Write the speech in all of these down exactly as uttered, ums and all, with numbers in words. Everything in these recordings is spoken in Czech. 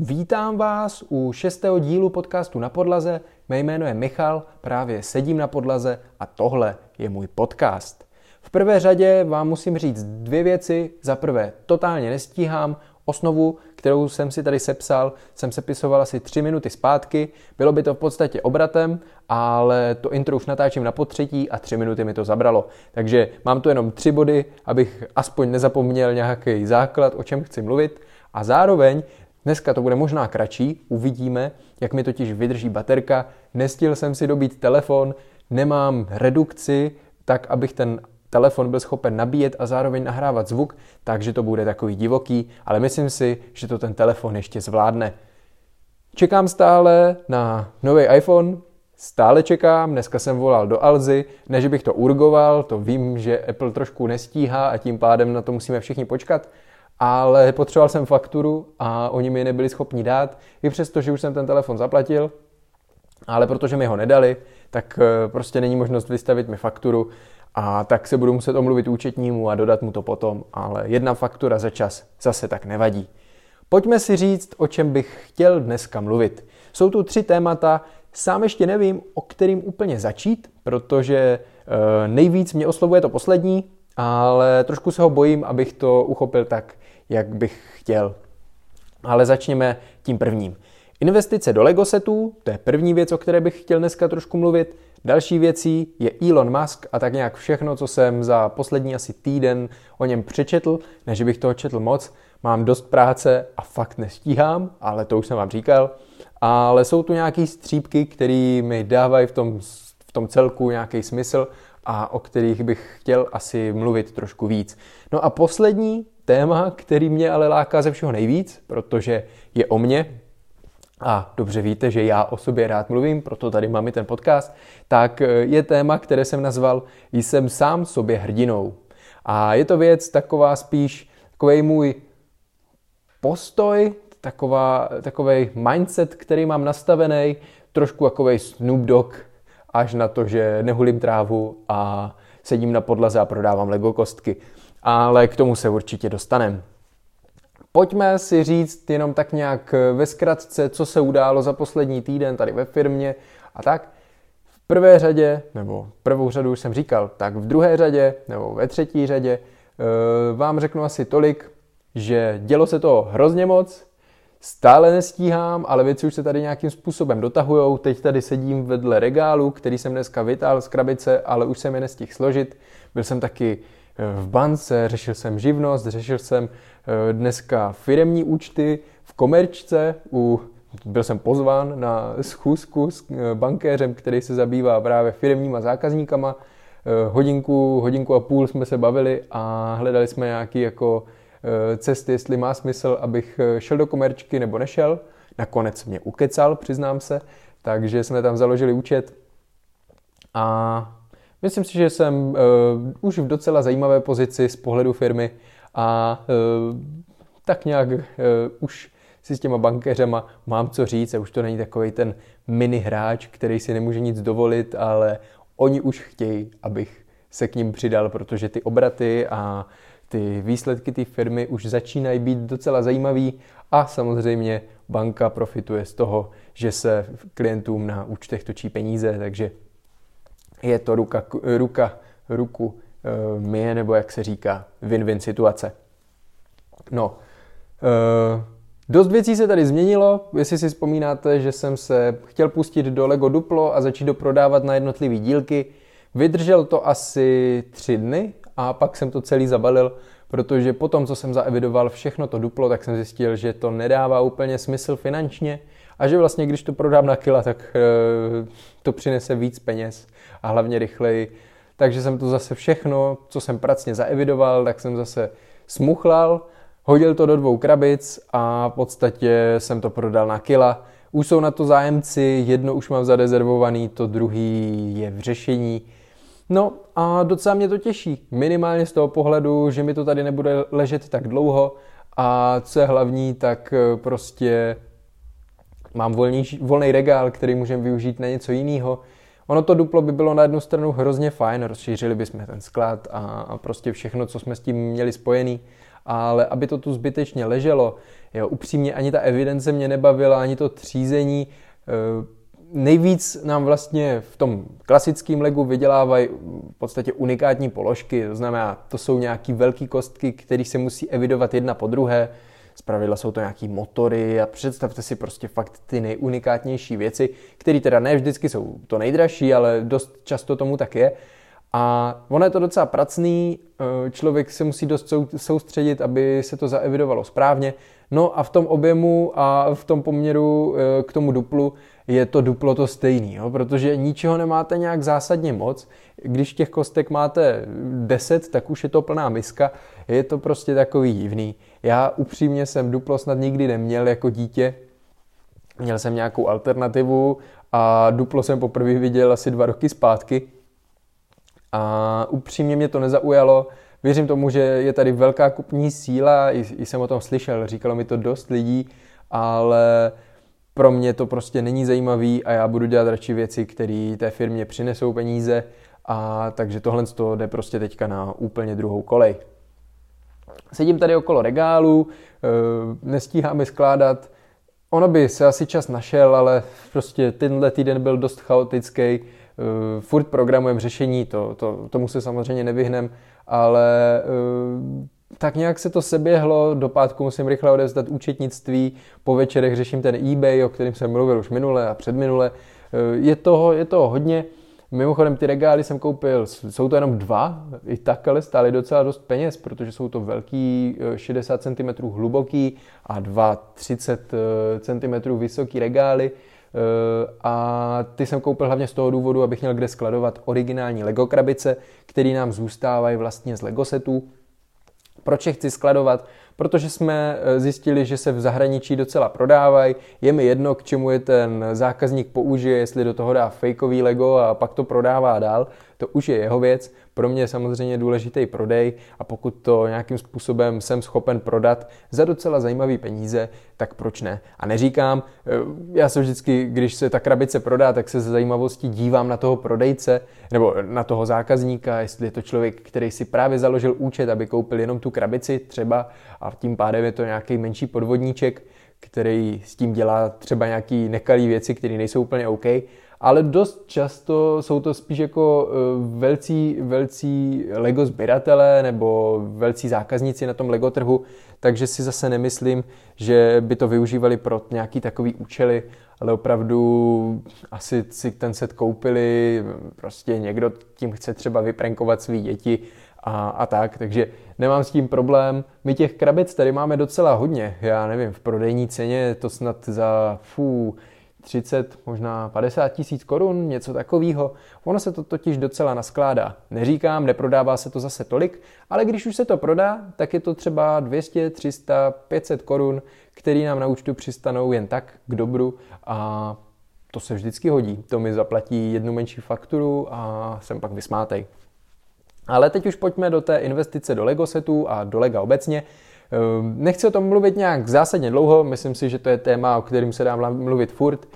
Vítám vás u šestého dílu podcastu Na podlaze. Mé jméno je Michal, právě sedím na podlaze a tohle je můj podcast. V prvé řadě vám musím říct dvě věci. Za prvé, totálně nestíhám. Osnovu, kterou jsem si tady sepsal, jsem sepisoval asi tři minuty zpátky. Bylo by to v podstatě obratem, ale to intro už natáčím na potřetí a tři minuty mi to zabralo. Takže mám tu jenom tři body, abych aspoň nezapomněl nějaký základ, o čem chci mluvit. A zároveň dneska to bude možná kratší, uvidíme, jak mi totiž vydrží baterka. Nestihl jsem si dobít telefon, nemám redukci, tak abych ten telefon byl schopen nabíjet a zároveň nahrávat zvuk, takže to bude takový divoký, ale myslím si, že to ten telefon ještě zvládne. Čekám stále na nový iPhone, stále čekám, dneska jsem volal do Alzi, ne, že bych to urgoval, to vím, že Apple trošku nestíhá a tím pádem na to musíme všichni počkat, ale potřeboval jsem fakturu a oni mi nebyli schopni dát, i přesto, že už jsem ten telefon zaplatil, ale protože mi ho nedali, tak prostě není možnost vystavit mi fakturu, a tak se budu muset omluvit účetnímu a dodat mu to potom, ale jedna faktura za čas zase tak nevadí. Pojďme si říct, o čem bych chtěl dneska mluvit. Jsou tu tři témata, sám ještě nevím, o kterým úplně začít, protože nejvíc mě oslovuje to poslední, ale trošku se ho bojím, abych to uchopil tak, jak bych chtěl. Ale začněme tím prvním. Investice do Lego setů, to je první věc, o které bych chtěl dneska trošku mluvit. Další věcí je Elon Musk a tak nějak všechno, co jsem za poslední asi týden o něm přečetl, než bych toho četl moc. Mám dost práce a fakt nestíhám, ale to už jsem vám říkal. Ale jsou tu nějaké střípky, které mi dávají v tom, v tom celku nějaký smysl a o kterých bych chtěl asi mluvit trošku víc. No a poslední téma, který mě ale láká ze všeho nejvíc, protože je o mně, a dobře víte, že já o sobě rád mluvím, proto tady mám i ten podcast, tak je téma, které jsem nazval Jsem sám sobě hrdinou. A je to věc taková spíš, takovej můj postoj, taková, takovej mindset, který mám nastavený, trošku takovej Snoop Dog, až na to, že nehulím trávu a sedím na podlaze a prodávám Lego kostky. Ale k tomu se určitě dostaneme. Pojďme si říct jenom tak nějak ve zkratce, co se událo za poslední týden tady ve firmě a tak. V prvé řadě, nebo prvou řadu už jsem říkal, tak v druhé řadě, nebo ve třetí řadě vám řeknu asi tolik, že dělo se toho hrozně moc, stále nestíhám, ale věci už se tady nějakým způsobem dotahujou. Teď tady sedím vedle regálu, který jsem dneska vytáhl z krabice, ale už jsem je nestihl složit. Byl jsem taky v bance, řešil jsem živnost, řešil jsem dneska firemní účty v Komerčce. U, byl jsem pozván na schůzku s bankéřem, který se zabývá právě firemníma zákazníkama. Hodinku, hodinku a půl jsme se bavili a hledali jsme nějaké jako cesty, jestli má smysl, abych šel do Komerčky nebo nešel. Nakonec mě ukecal, přiznám se, takže jsme tam založili účet a myslím si, že jsem uh, už v docela zajímavé pozici z pohledu firmy a uh, tak nějak uh, už si s těma bankéřema mám co říct a už to není takový ten mini hráč, který si nemůže nic dovolit, ale oni už chtějí, abych se k ním přidal, protože ty obraty a ty výsledky té firmy už začínají být docela zajímavý a samozřejmě banka profituje z toho, že se klientům na účtech točí peníze, takže je to ruka, ruka ruku e, myje, nebo jak se říká, win-win situace. No, e, dost věcí se tady změnilo. Jestli si vzpomínáte, že jsem se chtěl pustit do Lego Duplo a začít doprodávat na jednotlivý dílky. Vydržel to asi tři dny a pak jsem to celý zabalil, protože potom, co jsem zaevidoval všechno to Duplo, tak jsem zjistil, že to nedává úplně smysl finančně, a že vlastně, když to prodám na kila, tak e, to přinese víc peněz a hlavně rychleji. Takže jsem to zase všechno, co jsem pracně zaevidoval, tak jsem zase smuchlal, hodil to do dvou krabic a v podstatě jsem to prodal na kila. Už jsou na to zájemci, jedno už mám zadezervovaný, to druhý je v řešení. No a docela mě to těší, minimálně z toho pohledu, že mi to tady nebude ležet tak dlouho a co je hlavní, tak prostě mám volný, volný regál, který můžeme využít na něco jiného. Ono to Duplo by bylo na jednu stranu hrozně fajn, rozšířili bychom ten sklad a, a prostě všechno, co jsme s tím měli spojený, ale aby to tu zbytečně leželo. Jo, upřímně ani ta evidence mě nebavila, ani to třízení. Nejvíc nám vlastně v tom klasickém Legu vydělávají v podstatě unikátní položky, to znamená, to jsou nějaké velké kostky, které se musí evidovat jedna po druhé. Zpravidla jsou to nějaké motory a představte si prostě fakt ty nejunikátnější věci, které teda ne vždycky jsou to nejdražší, ale dost často tomu tak je. A ono je to docela pracný, člověk se musí dost soustředit, aby se to zaevidovalo správně. No a v tom objemu a v tom poměru k tomu duplu je to duplo to stejný, jo? Protože ničeho nemáte nějak zásadně moc. Když těch kostek máte deset, tak už je to plná miska. Je to prostě takový divný. Já upřímně jsem duplo snad nikdy neměl jako dítě. Měl jsem nějakou alternativu a duplo jsem poprvé viděl asi dva roky zpátky. A upřímně mě to nezaujalo. Věřím tomu, že je tady velká kupní síla, i jsem o tom slyšel, říkalo mi to dost lidí, ale pro mě to prostě není zajímavý a já budu dělat radši věci, které té firmě přinesou peníze, a takže tohle z toho jde prostě teďka na úplně druhou kolej. Sedím tady okolo regálu, nestíháme skládat, ono by se asi čas našel, ale prostě tenhle týden byl dost chaotický. Uh, furt programujeme řešení, to, to, tomu se samozřejmě nevyhnem, ale uh, tak nějak se to seběhlo, do pátku musím rychle odevzdat účetnictví, po večerech řeším ten eBay, o kterém jsem mluvil už minule a předminule, uh, je toho, je toho hodně, mimochodem ty regály jsem koupil, jsou to jenom dva, i tak, ale stály docela dost peněz, protože jsou to velký, šedesát centimetrů hluboký a dva třicet centimetrů vysoký regály. A ty jsem koupil hlavně z toho důvodu, abych měl kde skladovat originální Lego krabice, které nám zůstávají vlastně z Lego setů. Proč je chci skladovat? Protože jsme zjistili, že se v zahraničí docela prodávají. Je mi jedno, k čemu je ten zákazník použije, jestli do toho dá fakeový Lego a pak to prodává dál. To už je jeho věc. Pro mě je samozřejmě důležitý prodej a pokud to nějakým způsobem jsem schopen prodat za docela zajímavé peníze, tak proč ne? A neříkám, já se vždycky, když se ta krabice prodá, tak se ze zajímavostí dívám na toho prodejce nebo na toho zákazníka, jestli je to člověk, který si právě založil účet, aby koupil jenom tu krabici třeba a tím pádem je to nějaký menší podvodníček, který s tím dělá třeba nějaký nekalý věci, které nejsou úplně OK. Ale dost často jsou to spíš jako velcí, velcí Lego sběratelé nebo velcí zákazníci na tom Lego trhu, takže si zase nemyslím, že by to využívali pro nějaký takový účely, ale opravdu asi si ten set koupili, prostě někdo tím chce třeba vyprankovat svý děti a, a tak, takže nemám s tím problém. My těch krabic tady máme docela hodně, já nevím, v prodejní ceně to snad za fů... třicet, možná padesát tisíc korun, něco takového. Ono se to totiž docela naskládá. Neříkám, neprodává se to zase tolik, ale když už se to prodá, tak je to třeba dvě stě, tři sta, pět set korun, který nám na účtu přistanou jen tak k dobru a to se vždycky hodí. To mi zaplatí jednu menší fakturu a jsem pak vysmátej. Ale teď už pojďme do té investice do Lego setů a do Lega obecně. Nechci o tom mluvit nějak zásadně dlouho, myslím si, že to je téma, o kterém se dá mluvit furt.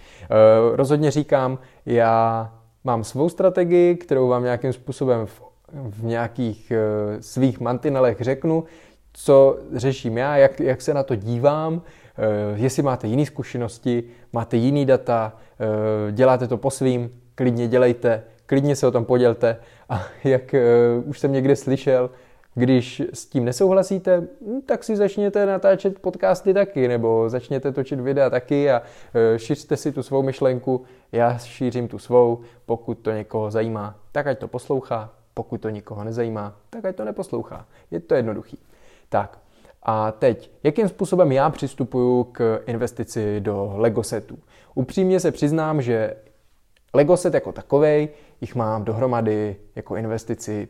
Rozhodně říkám, já mám svou strategii, kterou vám nějakým způsobem v, v nějakých svých mantinelech řeknu, co řeším já, jak, jak se na to dívám, jestli máte jiné zkušenosti, máte jiné data, děláte to po svým, klidně dělejte, klidně se o tom podělte a jak už jsem někde slyšel, když s tím nesouhlasíte, tak si začněte natáčet podcasty taky, nebo začněte točit videa taky a šiřte si tu svou myšlenku, já šířím tu svou, pokud to někoho zajímá, tak ať to poslouchá, pokud to nikoho nezajímá, tak ať to neposlouchá. Je to jednoduchý. Tak a teď, jakým způsobem já přistupuju k investici do Lego setů? Upřímně se přiznám, že Lego set jako takovej, jich mám dohromady jako investici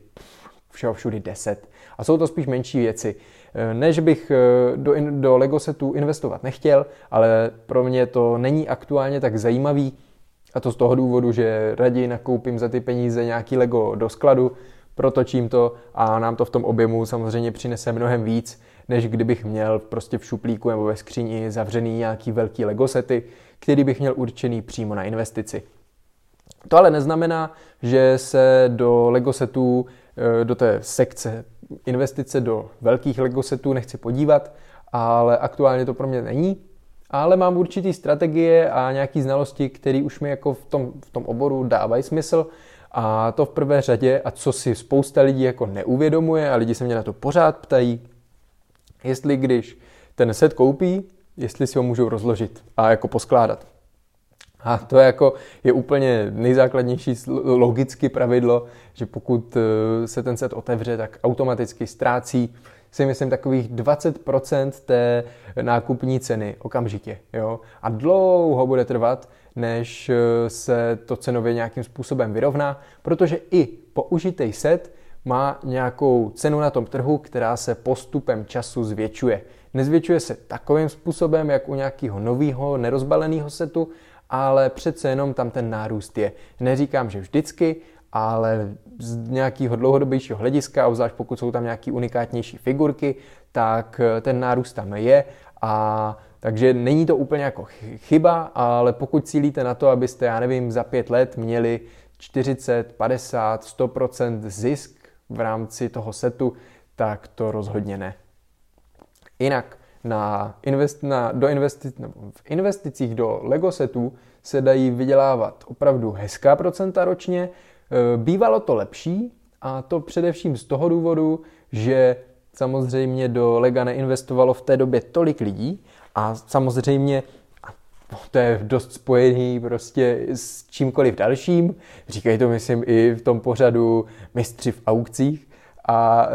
všeho všudy deset. A jsou to spíš menší věci. Ne, že bych do, do Lego setů investovat nechtěl, ale pro mě to není aktuálně tak zajímavý. A to z toho důvodu, že raději nakoupím za ty peníze nějaký Lego do skladu, protočím to a nám to v tom objemu samozřejmě přinese mnohem víc, než kdybych měl prostě v šuplíku nebo ve skříni zavřený nějaký velký Lego sety, který bych měl určený přímo na investici. To ale neznamená, že se do Lego setů, do té sekce investice do velkých Lego setů nechci podívat, ale aktuálně to pro mě není. Ale mám určitý strategie a nějaké znalosti, které už mi jako v tom, v tom oboru dávají smysl. A to v prvé řadě, a co si spousta lidí jako neuvědomuje, a lidi se mě na to pořád ptají, jestli když ten set koupí, jestli si ho můžou rozložit a jako poskládat. A to je, jako, je úplně nejzákladnější logicky pravidlo, že pokud se ten set otevře, tak automaticky ztrácí, si myslím, takových dvacet procent té nákupní ceny okamžitě. Jo? A dlouho bude trvat, než se to cenově nějakým způsobem vyrovná, protože i použitý set má nějakou cenu na tom trhu, která se postupem času zvětšuje. Nezvětšuje se takovým způsobem, jak u nějakého nového, nerozbaleného setu, ale přece jenom tam ten nárůst je. Neříkám, že vždycky, ale z nějakého dlouhodobějšího hlediska, obzvlášť pokud jsou tam nějaké unikátnější figurky, tak ten nárůst tam je. A takže není to úplně jako chyba, ale pokud cílíte na to, abyste, já nevím, za pět let měli čtyřicet, padesát, sto procent zisk v rámci toho setu, tak to rozhodně ne. Jinak na invest, na, do investi, nebo v investicích do Lego setů se dají vydělávat opravdu hezká procenta ročně. Bývalo to lepší, a to především z toho důvodu, že samozřejmě do Lega neinvestovalo v té době tolik lidí a samozřejmě no, to je dost spojený prostě s čímkoliv dalším. Říkají to, myslím, i v tom pořadu Mistři v aukcích, a,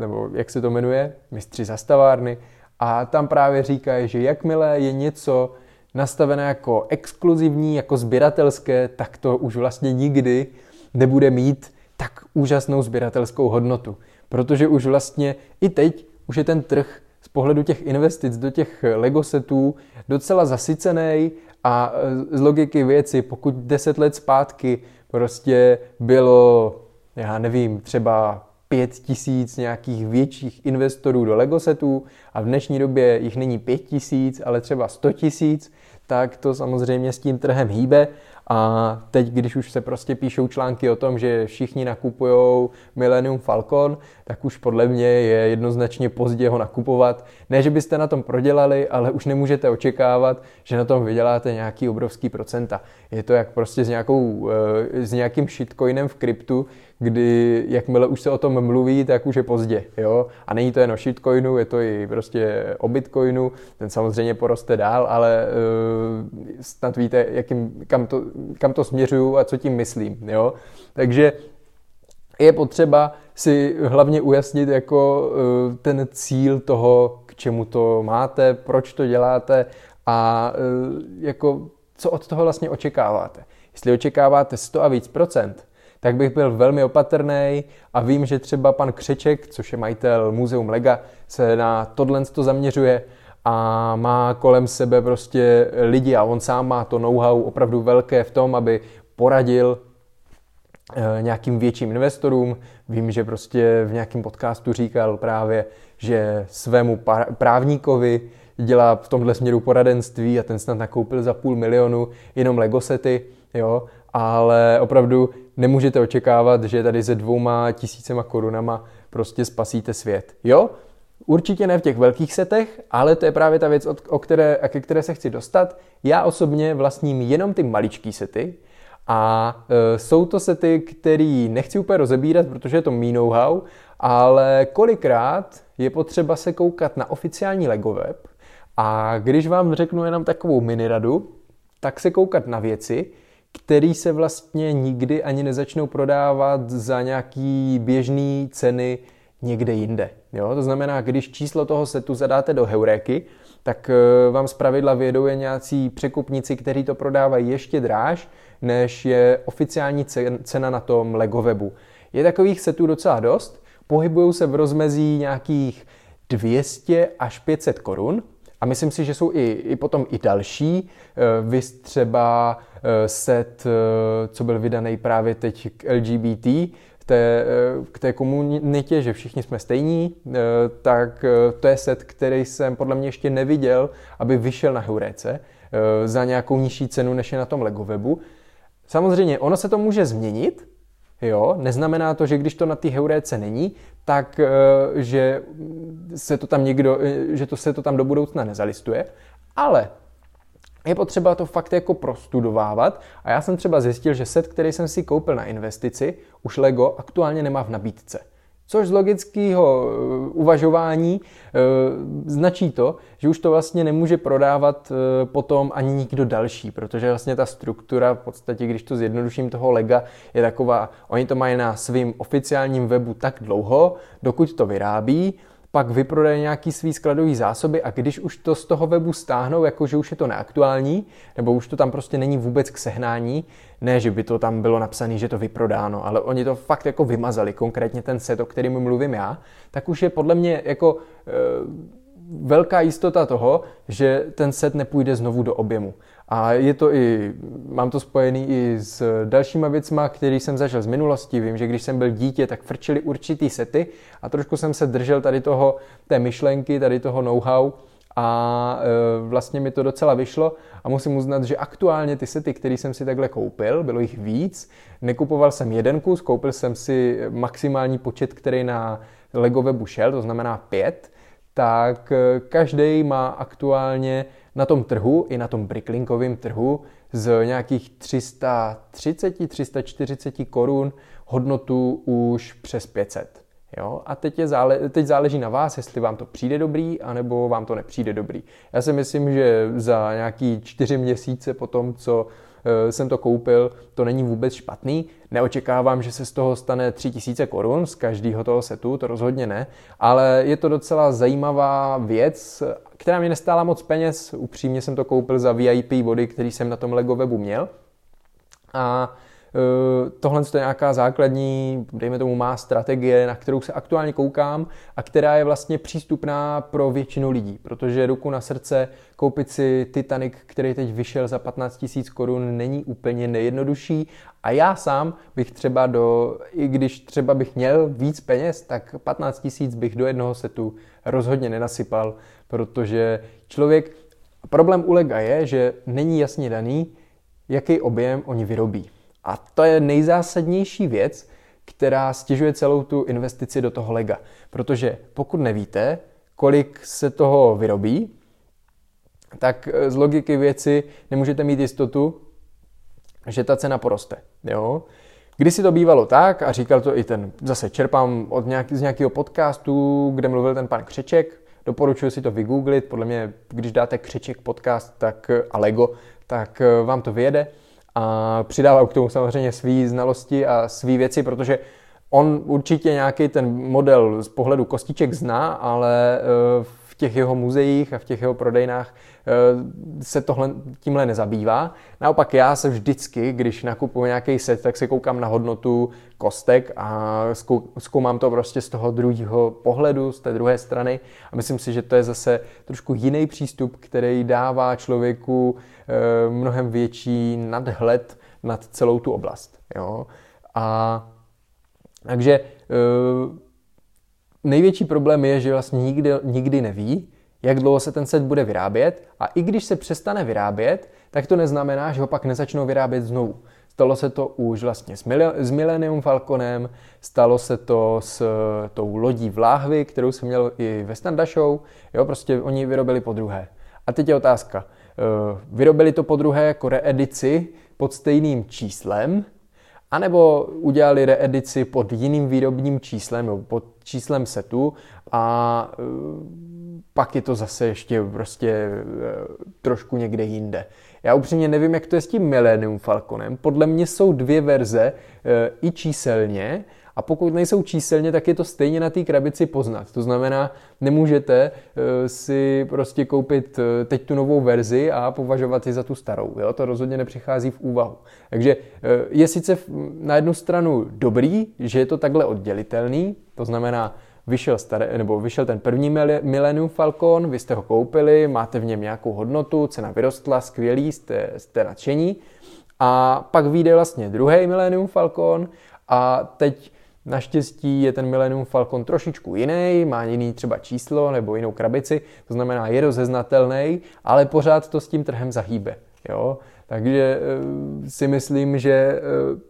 nebo jak se to jmenuje, Mistři zastavárny. A tam právě říkají, že jakmile je něco nastavené jako exkluzivní, jako sběratelské, tak to už vlastně nikdy nebude mít tak úžasnou sběratelskou hodnotu. Protože už vlastně i teď už je ten trh z pohledu těch investic do těch Lego setů docela zasycený a z logiky věci, pokud deset let zpátky prostě bylo, já nevím, třeba pět tisíc nějakých větších investorů do Lego setů a v dnešní době jich není pět tisíc, ale třeba sto tisíc, tak to samozřejmě s tím trhem hýbe. A teď, když už se prostě píšou články o tom, že všichni nakupujou Millennium Falcon, tak už podle mě je jednoznačně pozdě ho nakupovat. Ne, že byste na tom prodělali, ale už nemůžete očekávat, že na tom vyděláte nějaký obrovský procenta. Je to jak prostě s, nějakou, s nějakým shitcoinem v kryptu, kdy jakmile už se o tom mluví, tak už je pozdě. Jo? A není to jen o shitcoinu, je to i prostě o bitcoinu, ten samozřejmě poroste dál, ale uh, snad víte, jakým, kam, to, kam to směřuju a co tím myslím. Jo? Takže je potřeba si hlavně ujasnit jako uh, ten cíl toho, k čemu to máte, proč to děláte a uh, jako, co od toho vlastně očekáváte. Jestli očekáváte sto a víc procent, tak bych byl velmi opatrný a vím, že třeba pan Křeček, což je majitel Muzeum Lega, se na tohle to zaměřuje a má kolem sebe prostě lidi a on sám má to know-how opravdu velké v tom, aby poradil nějakým větším investorům. Vím, že prostě v nějakém podcastu říkal právě, že svému právníkovi dělá v tomhle směru poradenství a ten snad nakoupil za půl milionu jenom Lego sety, jo, ale opravdu nemůžete očekávat, že tady ze dvouma tisícema korunama prostě spasíte svět. Jo? Určitě ne v těch velkých setech, ale to je právě ta věc, o které, ke které se chci dostat. Já osobně vlastním jenom ty maličký sety a e, jsou to sety, které nechci úplně rozebírat, protože je to mý know-how, ale kolikrát je potřeba se koukat na oficiální Lego web a když vám řeknu jenom takovou miniradu, tak se koukat na věci, který se vlastně nikdy ani nezačnou prodávat za nějaký běžný ceny někde jinde. Jo? To znamená, když číslo toho setu zadáte do Heuréky, tak vám zpravidla vědou je nějací překupníci, kteří to prodávají ještě dráž, než je oficiální cena na tom Lego webu. Je takových setů docela dost, pohybují se v rozmezí nějakých dvě stě až pět set korun. A myslím si, že jsou i, i potom i další. Vys třeba set, co byl vydaný právě teď k L G B T, k té, k té komunitě, že všichni jsme stejní, tak to je set, který jsem podle mě ještě neviděl, aby vyšel na Heuréce za nějakou nižší cenu, než je na tom Lego webu. Samozřejmě, ono se to může změnit, jo, neznamená to, že když to na té Heuréce není, tak že se to tam někdo, že to se to tam do budoucna nezalistuje, ale je potřeba to fakt jako prostudovávat a já jsem třeba zjistil, že set, který jsem si koupil na investici, už Lego aktuálně nemá v nabídce. Což z logického uvažování značí to, že už to vlastně nemůže prodávat potom ani nikdo další, protože vlastně ta struktura v podstatě, když to zjednoduším toho Lega, je taková, oni to mají na svým oficiálním webu tak dlouho, dokud to vyrábí, pak vyprodají nějaký svý skladový zásoby a když už to z toho webu stáhnou, jakože už je to neaktuální, nebo už to tam prostě není vůbec k sehnání, ne, že by to tam bylo napsané, že to vyprodáno, ale oni to fakt jako vymazali, konkrétně ten set, o kterým mluvím já, tak už je podle mě jako e, velká jistota toho, že ten set nepůjde znovu do objemu. A je to i, mám to spojený i s dalšíma věcma, který jsem zažil z minulosti. Vím, že když jsem byl dítě, tak frčili určitý sety a trošku jsem se držel tady toho, té myšlenky, tady toho know-how a e, vlastně mi to docela vyšlo a musím uznat, že aktuálně ty sety, které jsem si takhle koupil, bylo jich víc. Nekupoval jsem jeden kus, koupil jsem si maximální počet, který na Lego webu šel, to znamená pět, tak každý má aktuálně na tom trhu, i na tom Bricklinkovém trhu, z nějakých tři sta třicet až tři sta čtyřicet korun hodnotu už přes pět set. Jo? A teď, je zále- teď záleží na vás, jestli vám to přijde dobrý, anebo vám to nepřijde dobrý. Já si myslím, že za nějaký čtyři měsíce po tom, co e, jsem to koupil, to není vůbec špatný. Neočekávám, že se z toho stane tři tisíce korun z každého toho setu, to rozhodně ne, ale je to docela zajímavá věc, která mi nestála moc peněz. Upřímně jsem to koupil za V I P body, který jsem na tom Lego webu měl. A e, tohle je nějaká základní, dejme tomu má strategie, na kterou se aktuálně koukám a která je vlastně přístupná pro většinu lidí, protože ruku na srdce koupit si Titanic, který teď vyšel za patnáct tisíc korun, není úplně nejjednodušší a já sám bych třeba do, i když třeba bych měl víc peněz, tak patnáct tisíc bych do jednoho setu rozhodně nenasypal, protože člověk, problém u Lega je, že není jasně daný, jaký objem oni vyrobí. A to je nejzásadnější věc, která stěžuje celou tu investici do toho Lega. Protože pokud nevíte, kolik se toho vyrobí, tak z logiky věci nemůžete mít jistotu, že ta cena poroste. Jo? Kdysi to bývalo tak, a říkal to i ten, zase čerpám od nějak, z nějakého podcastu, kde mluvil ten pan Křeček, doporučuji si to vygooglit, podle mě, když dáte Křeček podcast tak, a Lego, tak vám to vyjede a přidávám k tomu samozřejmě svý znalosti a svý věci, protože on určitě nějaký ten model z pohledu kostiček zná, ale v těch jeho muzeích a v těch jeho prodejnách se tohle, tímhle nezabývá. Naopak já se vždycky, když nakupuji nějaký set, tak se koukám na hodnotu kostek a zkoumám to prostě z toho druhého pohledu, z té druhé strany a myslím si, že to je zase trošku jiný přístup, který dává člověku mnohem větší nadhled nad celou tu oblast. Jo? A takže největší problém je, že vlastně nikdy, nikdy neví, jak dlouho se ten set bude vyrábět a i když se přestane vyrábět, tak to neznamená, že ho pak nezačnou vyrábět znovu. Stalo se to už vlastně s, Mil- s Millennium Falconem, stalo se to s tou lodí v láhvi, kterou jsem měl i ve Standa Show, jo, prostě oni ji vyrobili podruhé. A teď je otázka, vyrobili to podruhé jako reedici pod stejným číslem, anebo udělali reedici pod jiným výrobním číslem, nebo pod číslem setu a pak je to zase ještě prostě trošku někde jinde. Já upřímně nevím, jak to je s tím Millennium Falconem. Podle mě jsou dvě verze i číselně a pokud nejsou číselně, tak je to stejně na té krabici poznat. To znamená, nemůžete si prostě koupit teď tu novou verzi a považovat ji za tu starou. Jo? To rozhodně nepřichází v úvahu. Takže je sice na jednu stranu dobrý, že je to takhle oddělitelný, to znamená, Vyšel, staré, nebo vyšel ten první Millennium Falcon, vy jste ho koupili, máte v něm nějakou hodnotu, cena vyrostla, skvělý, jste, jste nadšení. A pak vyjde vlastně druhý Millennium Falcon a teď naštěstí je ten Millennium Falcon trošičku jiný, má jiný třeba číslo nebo jinou krabici, to znamená je rozeznatelný, ale pořád to s tím trhem zahýbe. Jo? Takže si myslím, že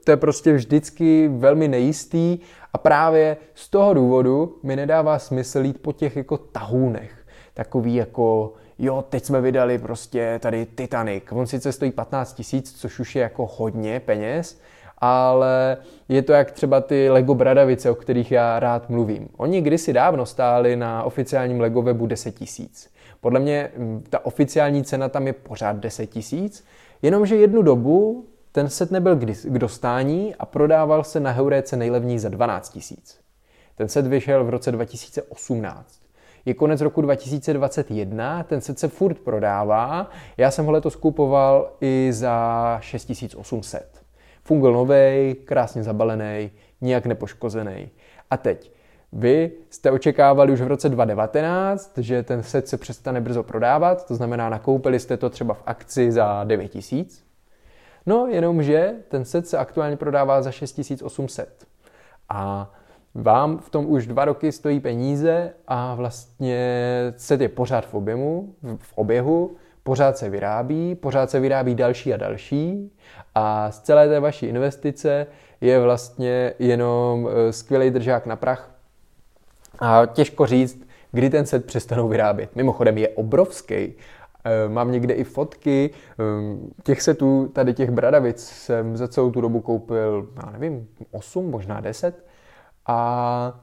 to je prostě vždycky velmi nejistý a právě z toho důvodu mi nedává smysl jít po těch jako tahůnech. Takový jako, jo, teď jsme vydali prostě tady Titanic. On sice stojí patnáct tisíc, což už je jako hodně peněz, ale je to jak třeba ty Lego Bradavice, o kterých já rád mluvím. Oni kdysi dávno stáli na oficiálním Lego webu deset tisíc. Podle mě ta oficiální cena tam je pořád deset tisíc, jenomže jednu dobu ten set nebyl k dostání a prodával se na Heuréce nejlevněji za dvanáct tisíc. Ten set vyšel v roce dva tisíce osmnáct. Je konec roku dva tisíce dvacet jedna, ten set se furt prodává. Já jsem ho letos kupoval i za šest tisíc osm set. Fungl novej, krásně zabalený, nijak nepoškozený. A teď, vy jste očekávali už v roce dva tisíce devatenáct, že ten set se přestane brzo prodávat, to znamená, nakoupili jste to třeba v akci za devět tisíc. No, jenomže ten set se aktuálně prodává za šest tisíc osm set. A vám v tom už dva roky stojí peníze a vlastně set je pořád v objemu, v oběhu, pořád se vyrábí, pořád se vyrábí další a další a z celé té vaší investice je vlastně jenom skvělý držák na prach a těžko říct, kdy ten set přestanou vyrábět. Mimochodem je obrovský. Mám někde i fotky těch setů, tady těch Bradavic jsem za celou tu dobu koupil, já nevím, osm, možná deset a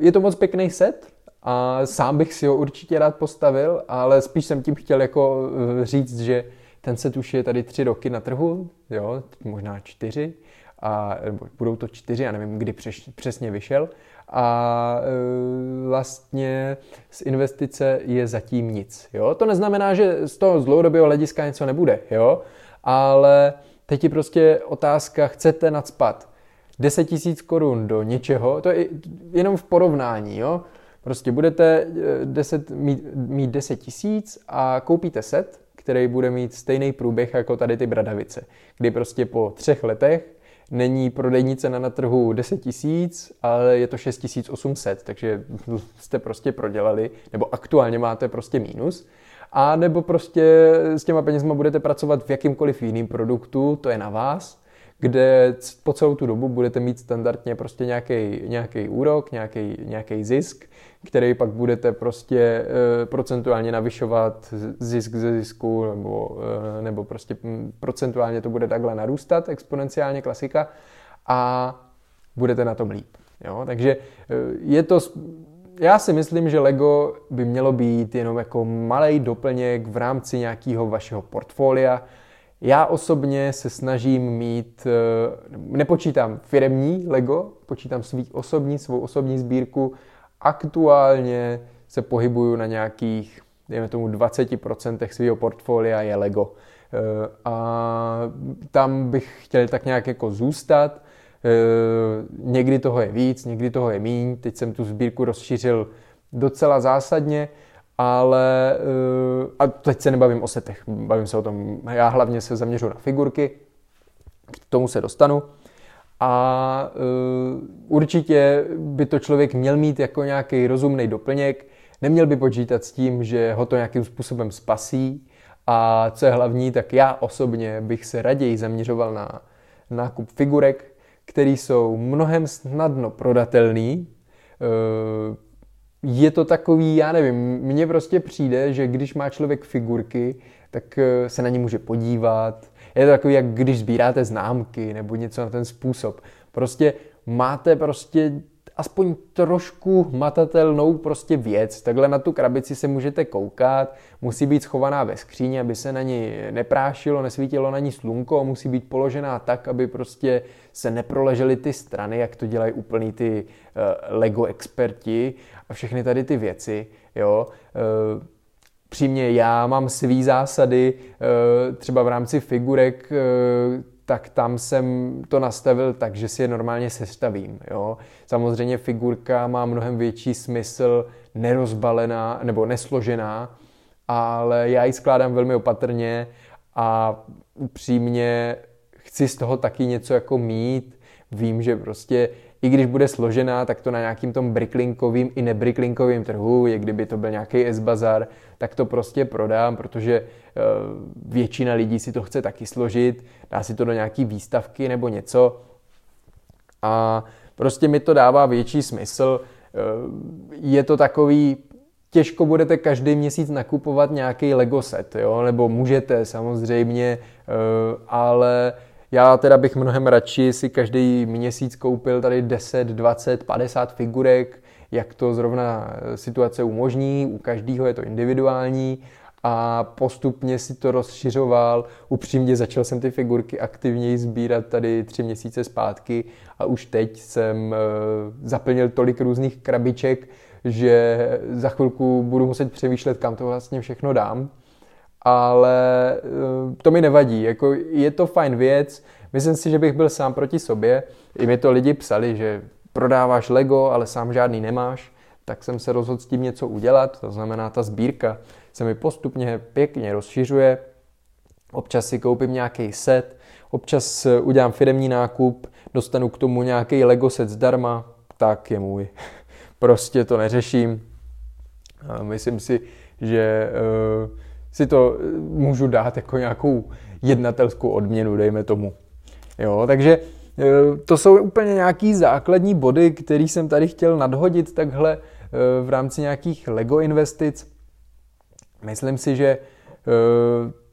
je to moc pěkný set. A sám bych si ho určitě rád postavil, ale spíš jsem tím chtěl jako říct, že ten set už je tady tři roky na trhu, jo, možná čtyři, a, nebo budou to čtyři, já nevím, kdy přeš, přesně vyšel. A e, vlastně z investice je zatím nic. Jo. To neznamená, že z toho dlouhodobého hlediska něco nebude, jo, ale teď je prostě otázka, chcete nacpat deset tisíc korun do něčeho, to je jenom v porovnání, jo. Prostě budete deset, mít, mít deset tisíc a koupíte set, který bude mít stejný průběh jako tady ty Bradavice, kdy prostě po třech letech není prodejní cena na trhu deset tisíc, ale je to šest tisíc osm set, takže jste prostě prodělali, nebo aktuálně máte prostě mínus. A nebo prostě s těma penězma budete pracovat v jakýmkoliv jiným produktu, to je na vás, kde po celou tu dobu budete mít standardně prostě nějaký úrok, nějaký zisk, který pak budete prostě e, procentuálně navyšovat zisk ze zisku, nebo, e, nebo prostě procentuálně to bude takhle narůstat, exponenciálně, klasika, a budete na tom líp. Jo? Takže e, je to... Já si myslím, že Lego by mělo být jenom jako malej doplněk v rámci nějakého vašeho portfolia. Já osobně se snažím mít, nepočítám firemní Lego, počítám svý osobní, svou osobní sbírku. Aktuálně se pohybuju na nějakých, dejme tomu, dvacet procent svého portfolia je Lego. A tam bych chtěl tak nějak jako zůstat. Někdy toho je víc, někdy toho je míň. Teď jsem tu sbírku rozšířil docela zásadně. Ale, a teď se nebavím o setech, bavím se o tom, já hlavně se zaměřu na figurky, k tomu se dostanu. A určitě by to člověk měl mít jako nějaký rozumný doplněk, neměl by počítat s tím, že ho to nějakým způsobem spasí. A co je hlavní, tak já osobně bych se raději zaměřoval na nákup figurek, které jsou mnohem snadno prodatelný. Je to takový, já nevím, mně prostě přijde, že když má člověk figurky, tak se na ně může podívat. Je to takový, jak když sbíráte známky nebo něco na ten způsob. Prostě máte prostě aspoň trošku matatelnou prostě věc. Takhle na tu krabici se můžete koukat, musí být schovaná ve skříni, aby se na ní neprášilo, nesvítilo na ní slunko, musí být položená tak, aby prostě se neproležely ty strany, jak to dělají úplný ty uh, Lego experti a všechny tady ty věci, jo. Uh, přímě já mám svý zásady, uh, třeba v rámci figurek, uh, tak tam jsem to nastavil tak, že si je normálně sestavím. Jo? Samozřejmě figurka má mnohem větší smysl nerozbalená nebo nesložená, ale já ji skládám velmi opatrně a upřímně chci z toho taky něco jako mít. Vím, že prostě i když bude složená, tak to na nějakým tom bricklinkovým i nebricklinkovým trhu, i kdyby to byl nějaký S-Bazar, tak to prostě prodám, protože většina lidí si to chce taky složit, dá si to do nějaký výstavky nebo něco a prostě mi to dává větší smysl. Je to takový, těžko budete každý měsíc nakupovat nějaký Lego set, jo? Nebo můžete samozřejmě, ale já teda bych mnohem radši si každý měsíc koupil tady deset, dvacet, padesát figurek, jak to zrovna situace umožní, u každého je to individuální a postupně si to rozšiřoval. Upřímně začal jsem ty figurky aktivněji sbírat tady tři měsíce zpátky a už teď jsem zaplnil tolik různých krabiček, že za chvilku budu muset přemýšlet, kam to vlastně všechno dám. Ale to mi nevadí, jako je to fajn věc, myslím si, že bych byl sám proti sobě, i mi to lidi psali, že prodáváš Lego, ale sám žádný nemáš, tak jsem se rozhodl s tím něco udělat, to znamená ta sbírka se mi postupně pěkně rozšiřuje, občas si koupím nějaký set, občas udělám firemní nákup, dostanu k tomu nějaký Lego set zdarma, tak je můj, prostě to neřeším, a myslím si, že Uh, si to můžu dát jako nějakou jednatelskou odměnu, dejme tomu. Jo, takže to jsou úplně nějaký základní body, který jsem tady chtěl nadhodit takhle v rámci nějakých Lego investic. Myslím si, že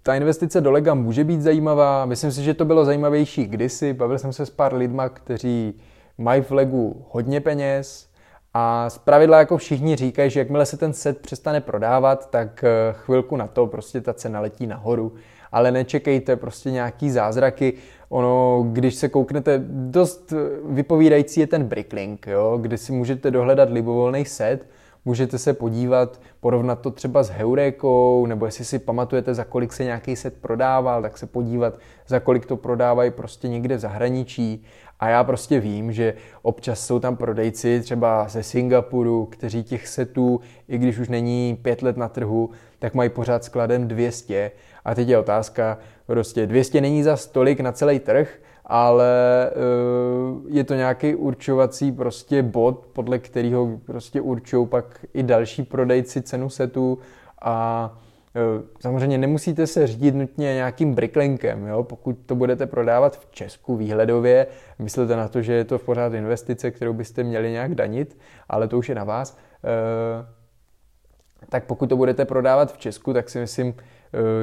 ta investice do Lega může být zajímavá. Myslím si, že to bylo zajímavější kdysi. Bavil jsem se s pár lidma, kteří mají v Legu hodně peněz, a zpravidla jako všichni říkají, že jakmile se ten set přestane prodávat, tak chvilku na to prostě ta cena letí nahoru. Ale nečekejte prostě nějaký zázraky. Ono, když se kouknete, dost vypovídající je ten Bricklink, jo, kde si můžete dohledat libovolný set, můžete se podívat, porovnat to třeba s Heurékou, nebo jestli si pamatujete, za kolik se nějaký set prodával, tak se podívat, za kolik to prodávají prostě někde v zahraničí. A já prostě vím, že občas jsou tam prodejci třeba ze Singapuru, kteří těch setů, i když už není pět let na trhu, tak mají pořád skladem dvě stě. A teď je otázka, prostě dvě stě není za tolik na celý trh, ale je to nějaký určovací prostě bod, podle kterého prostě určují pak i další prodejci cenu setů a samozřejmě nemusíte se řídit nutně nějakým bricklinkem, jo? Pokud to budete prodávat v Česku výhledově, myslete na to, že je to pořád investice, kterou byste měli nějak danit, ale to už je na vás. Tak pokud to budete prodávat v Česku, tak si myslím,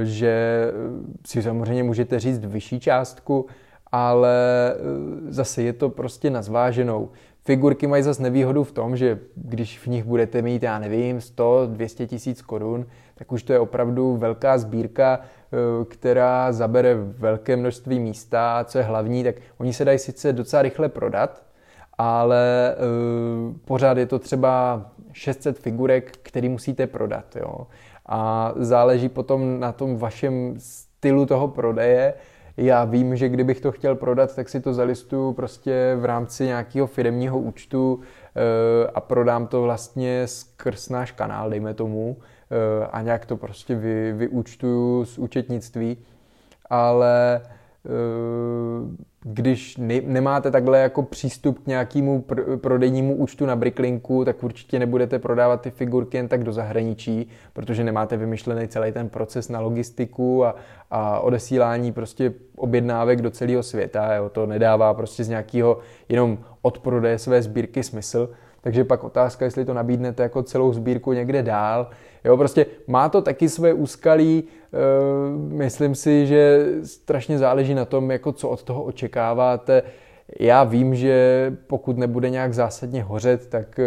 že si samozřejmě můžete říct vyšší částku, ale zase je to prostě na zváženou. Figurky mají zase nevýhodu v tom, že když v nich budete mít, já nevím, sto, dvě stě tisíc korun, tak už to je opravdu velká sbírka, která zabere velké množství místa a co je hlavní, tak oni se dají sice docela rychle prodat, ale pořád je to třeba šest set figurek, který musíte prodat. Jo? A záleží potom na tom vašem stylu toho prodeje. Já vím, že kdybych to chtěl prodat, tak si to zalistuju prostě v rámci nějakého firemního účtu a prodám to vlastně skrz náš kanál, dejme tomu, a nějak to prostě vy, vyúčtuju z účetnictví, ale když ne, nemáte takhle jako přístup k nějakému pr- prodejnímu účtu na Bricklinku, tak určitě nebudete prodávat ty figurky jen tak do zahraničí, protože nemáte vymyšlený celý ten proces na logistiku a, a odesílání prostě objednávek do celého světa. Jo. To nedává prostě z nějakého jenom odprodeje své sbírky smysl. Takže pak otázka, jestli to nabídnete jako celou sbírku někde dál. Jo, prostě má to taky své úskalí. Myslím si, že strašně záleží na tom, jako co od toho očekáváte. Já vím, že pokud nebude nějak zásadně hořet, tak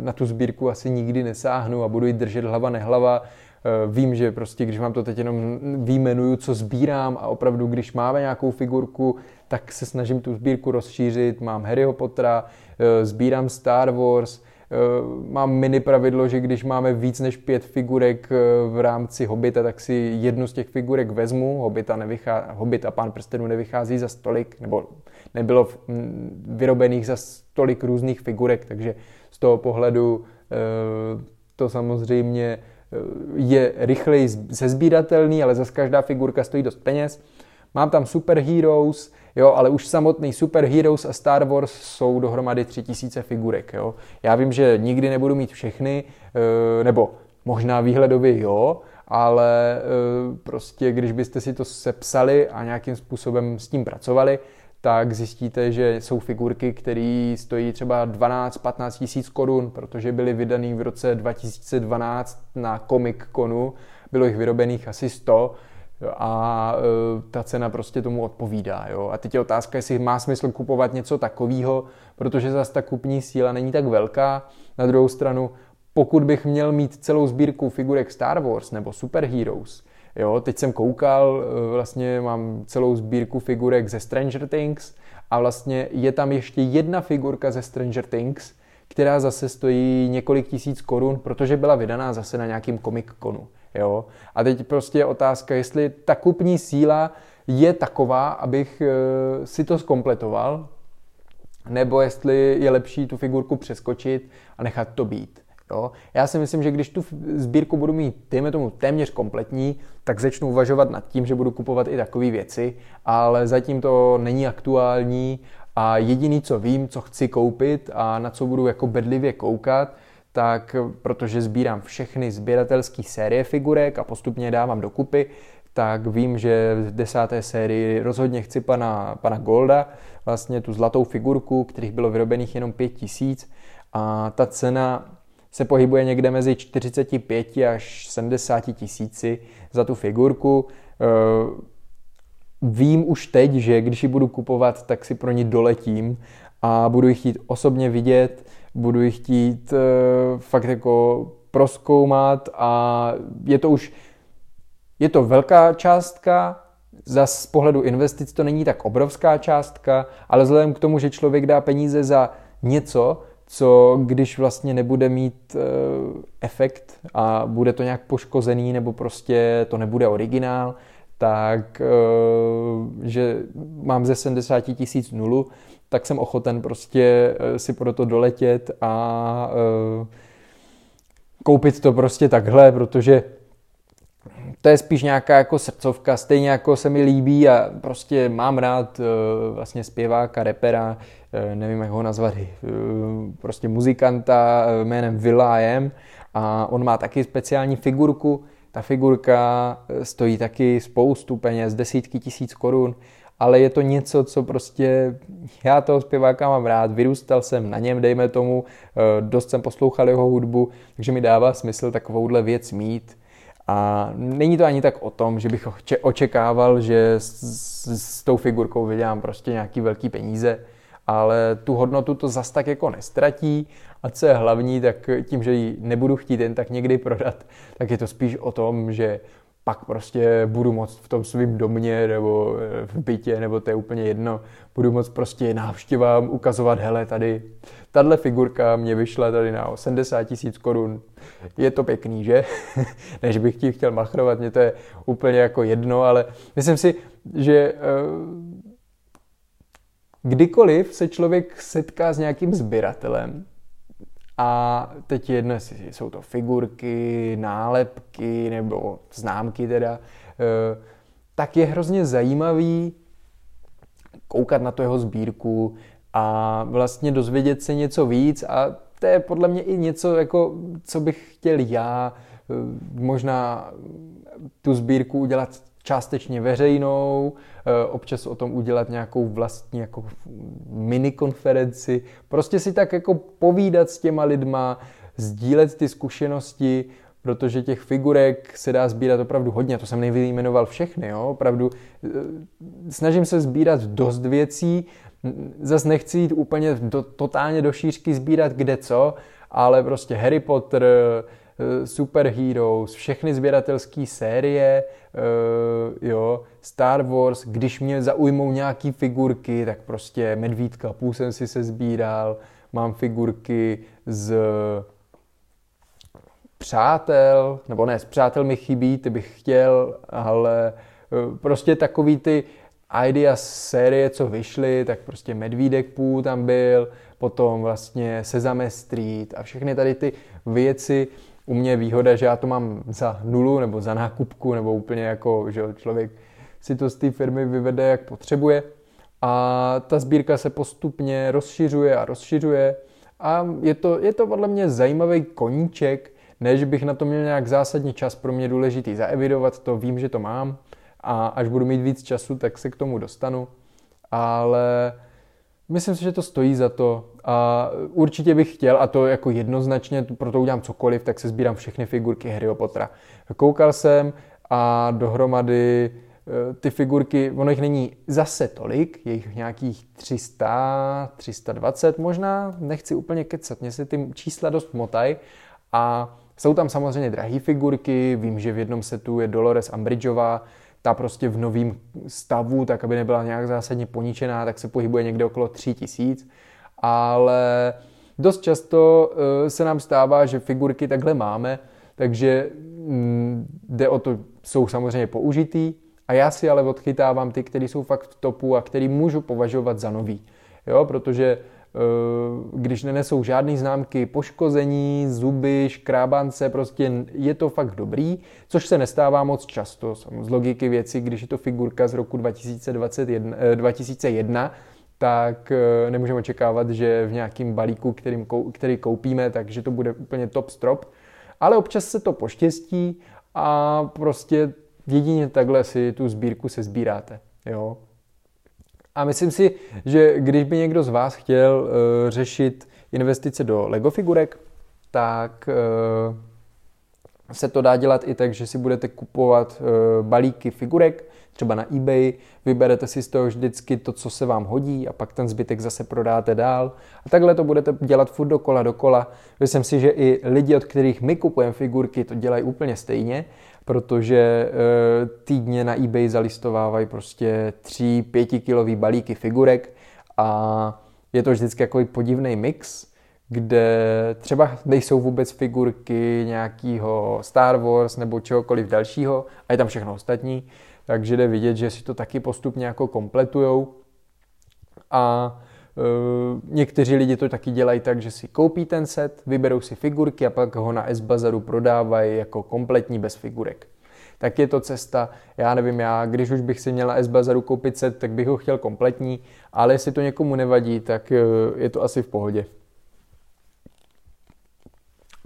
na tu sbírku asi nikdy nesáhnu a budu ji držet hlava nehlava. Vím, že prostě, když vám to teď jenom vyjmenuju, co sbírám a opravdu, když máme nějakou figurku, tak se snažím tu sbírku rozšířit. Mám Harryho Pottera, sbírám Star Wars, mám mini pravidlo, že když máme víc než pět figurek v rámci Hobita, tak si jednu z těch figurek vezmu. Hobita nevychází, Hobit a Pán prstenů nevychází za stolik, nebo nebylo vyrobených za stolik různých figurek, takže z toho pohledu to samozřejmě je rychleji sezbíratelný, ale zase každá figurka stojí dost peněz. Mám tam Super Heroes, jo, ale už samotný Super Heroes a Star Wars jsou dohromady tři tisíce figurek, jo. Já vím, že nikdy nebudu mít všechny, nebo možná výhledově jo, ale prostě když byste si to sepsali a nějakým způsobem s tím pracovali, tak zjistíte, že jsou figurky, které stojí třeba dvanáct až patnáct tisíc korun, protože byly vydaný v roce dva tisíce dvanáct na Comic Conu, bylo jich vyrobených asi sto a ta cena prostě tomu odpovídá. Jo? A teď je otázka, jestli má smysl kupovat něco takového, protože zase ta kupní síla není tak velká. Na druhou stranu, pokud bych měl mít celou sbírku figurek Star Wars nebo Super Heroes, jo, teď jsem koukal, vlastně mám celou sbírku figurek ze Stranger Things a vlastně je tam ještě jedna figurka ze Stranger Things, která zase stojí několik tisíc korun, protože byla vydaná zase na nějakým Comic Conu. Jo. A teď prostě je otázka, jestli ta kupní síla je taková, abych si to zkompletoval, nebo jestli je lepší tu figurku přeskočit a nechat to být. Jo. Já si myslím, že když tu sbírku budu mít, dejme tomu, téměř kompletní, tak začnu uvažovat nad tím, že budu kupovat i takové věci, ale zatím to není aktuální a jediný, co vím, co chci koupit a na co budu jako bedlivě koukat, tak protože sbírám všechny sběratelské série figurek a postupně dávám dokupy, tak vím, že v desáté sérii rozhodně chci pana, pana Golda, vlastně tu zlatou figurku, kterých bylo vyrobených jenom pět tisíc a ta cena se pohybuje někde mezi čtyřicet pět až sedmdesát tisíci za tu figurku. Vím už teď, že když ji budu kupovat, tak si pro ní doletím a budu ji chtít osobně vidět, budu ji chtít fakt jako prozkoumat a je to už je to velká částka. Zas z pohledu investic to není tak obrovská částka, ale vzhledem k tomu, že člověk dá peníze za něco, co když vlastně nebude mít e, efekt a bude to nějak poškozený nebo prostě to nebude originál, tak e, že mám ze sedmdesát tisíc nulu, tak jsem ochoten prostě e, si pro to doletět a e, koupit to prostě takhle, protože to je spíš nějaká jako srdcovka, stejně jako se mi líbí a prostě mám rád e, vlastně zpěváka, rapera, nevím, jak ho nazvat, prostě muzikanta jménem Vilaymu a on má taky speciální figurku. Ta figurka stojí taky spoustu peněz, desítky tisíc korun, ale je to něco, co prostě já toho zpěváka mám rád, vyrůstal jsem na něm, dejme tomu, dost jsem poslouchal jeho hudbu, takže mi dává smysl takovouhle věc mít. A není to ani tak o tom, že bych očekával, že s, s, s tou figurkou vydělám prostě nějaký velký peníze, ale tu hodnotu to zas tak jako nestratí a co je hlavní, tak tím, že ji nebudu chtít jen tak někdy prodat, tak je to spíš o tom, že pak prostě budu moct v tom svým domě nebo v bytě, nebo to je úplně jedno, budu moct prostě návštěvám ukazovat, hele, tady, tahle figurka mě vyšla tady na sedmdesát tisíc korun, je to pěkný, že? Než bych ti chtěl machrovat, mě to je úplně jako jedno, ale myslím si, že Uh, kdykoliv se člověk setká s nějakým sběratelem, a teď je jedno, jestli jsou to figurky, nálepky nebo známky teda, tak je hrozně zajímavý koukat na to jeho sbírku a vlastně dozvědět se něco víc a to je podle mě i něco, jako, co bych chtěl já, možná tu sbírku udělat částečně veřejnou, občas o tom udělat nějakou vlastní jako minikonferenci, prostě si tak jako povídat s těma lidma, sdílet ty zkušenosti, protože těch figurek se dá sbírat opravdu hodně, to jsem nevyjmenoval všechny, jo? Opravdu snažím se sbírat dost věcí, zase nechci jít úplně do, totálně do šířky sbírat kde co, ale prostě Harry Potter, Super Heroes, všechny sběratelské série, uh, jo, Star Wars, když mě zaujmou nějaký figurky, tak prostě Medvídka Půl jsem si se sbíral, mám figurky z Přátel, nebo ne, z Přátel mi chybí, ty bych chtěl, ale uh, prostě takový ty idea série, co vyšly, tak prostě Medvídek Půl tam byl, potom vlastně Sesame Street a všechny tady ty věci. U mě je výhoda, že já to mám za nulu nebo za nákupku, nebo úplně jako, že člověk si to z té firmy vyvede, jak potřebuje. A ta sbírka se postupně rozšiřuje a rozšiřuje. A je to, je to podle mě zajímavý koníček, než bych na to měl nějak zásadně čas, pro mě důležitý zaevidovat to, vím, že to mám a až budu mít víc času, tak se k tomu dostanu, ale myslím si, že to stojí za to a určitě bych chtěl, a to jako jednoznačně, pro to udělám cokoliv, tak se sbírám všechny figurky Harryho Pottera. Koukal jsem a dohromady ty figurky, ono jich není zase tolik, je jich nějakých tři sta, tři sta dvacet možná, nechci úplně kecat, mě se ty čísla dost motají a jsou tam samozřejmě drahé figurky, vím, že v jednom setu je Dolores Umbridgeová, ta prostě v novém stavu, tak aby nebyla nějak zásadně poničená, tak se pohybuje někde okolo tři tisíce, ale dost často se nám stává, že figurky takhle máme, takže jde o to, jsou samozřejmě použitý a já si ale odchytávám ty, které jsou fakt v topu a které můžu považovat za nový, jo, protože když nenesou žádné známky poškození, zuby, škrábance, prostě je to fakt dobrý, což se nestává moc často. Z logiky věci, když je to figurka z roku dva tisíce jedna, tak nemůžeme očekávat, že v nějakém balíku, kterým, který koupíme, takže to bude úplně top strop. Ale občas se to poštěstí a prostě jedině takhle si tu sbírku sezbíráte, jo. A myslím si, že když by někdo z vás chtěl uh, řešit investice do Lego figurek, tak uh, se to dá dělat i tak, že si budete kupovat uh, balíky figurek, třeba na eBay, vyberete si z toho vždycky to, co se vám hodí a pak ten zbytek zase prodáte dál. A takhle to budete dělat furt dokola dokola. Myslím si, že i lidi, od kterých my kupujeme figurky, to dělají úplně stejně, protože e, týdně na eBay zalistovávají prostě tři pětikilový balíky figurek a je to vždycky jako podivný mix, kde třeba nejsou vůbec figurky nějakého Star Wars nebo čehokoliv dalšího a je tam všechno ostatní, takže jde vidět, že si to taky postupně jako kompletujou a e, někteří lidi to taky dělají tak, že si koupí ten set, vyberou si figurky a pak ho na S-Bazaru prodávají jako kompletní bez figurek. Tak je to cesta, já nevím, já když už bych si měl na S-Bazaru koupit set, tak bych ho chtěl kompletní, ale jestli to někomu nevadí, tak e, je to asi v pohodě.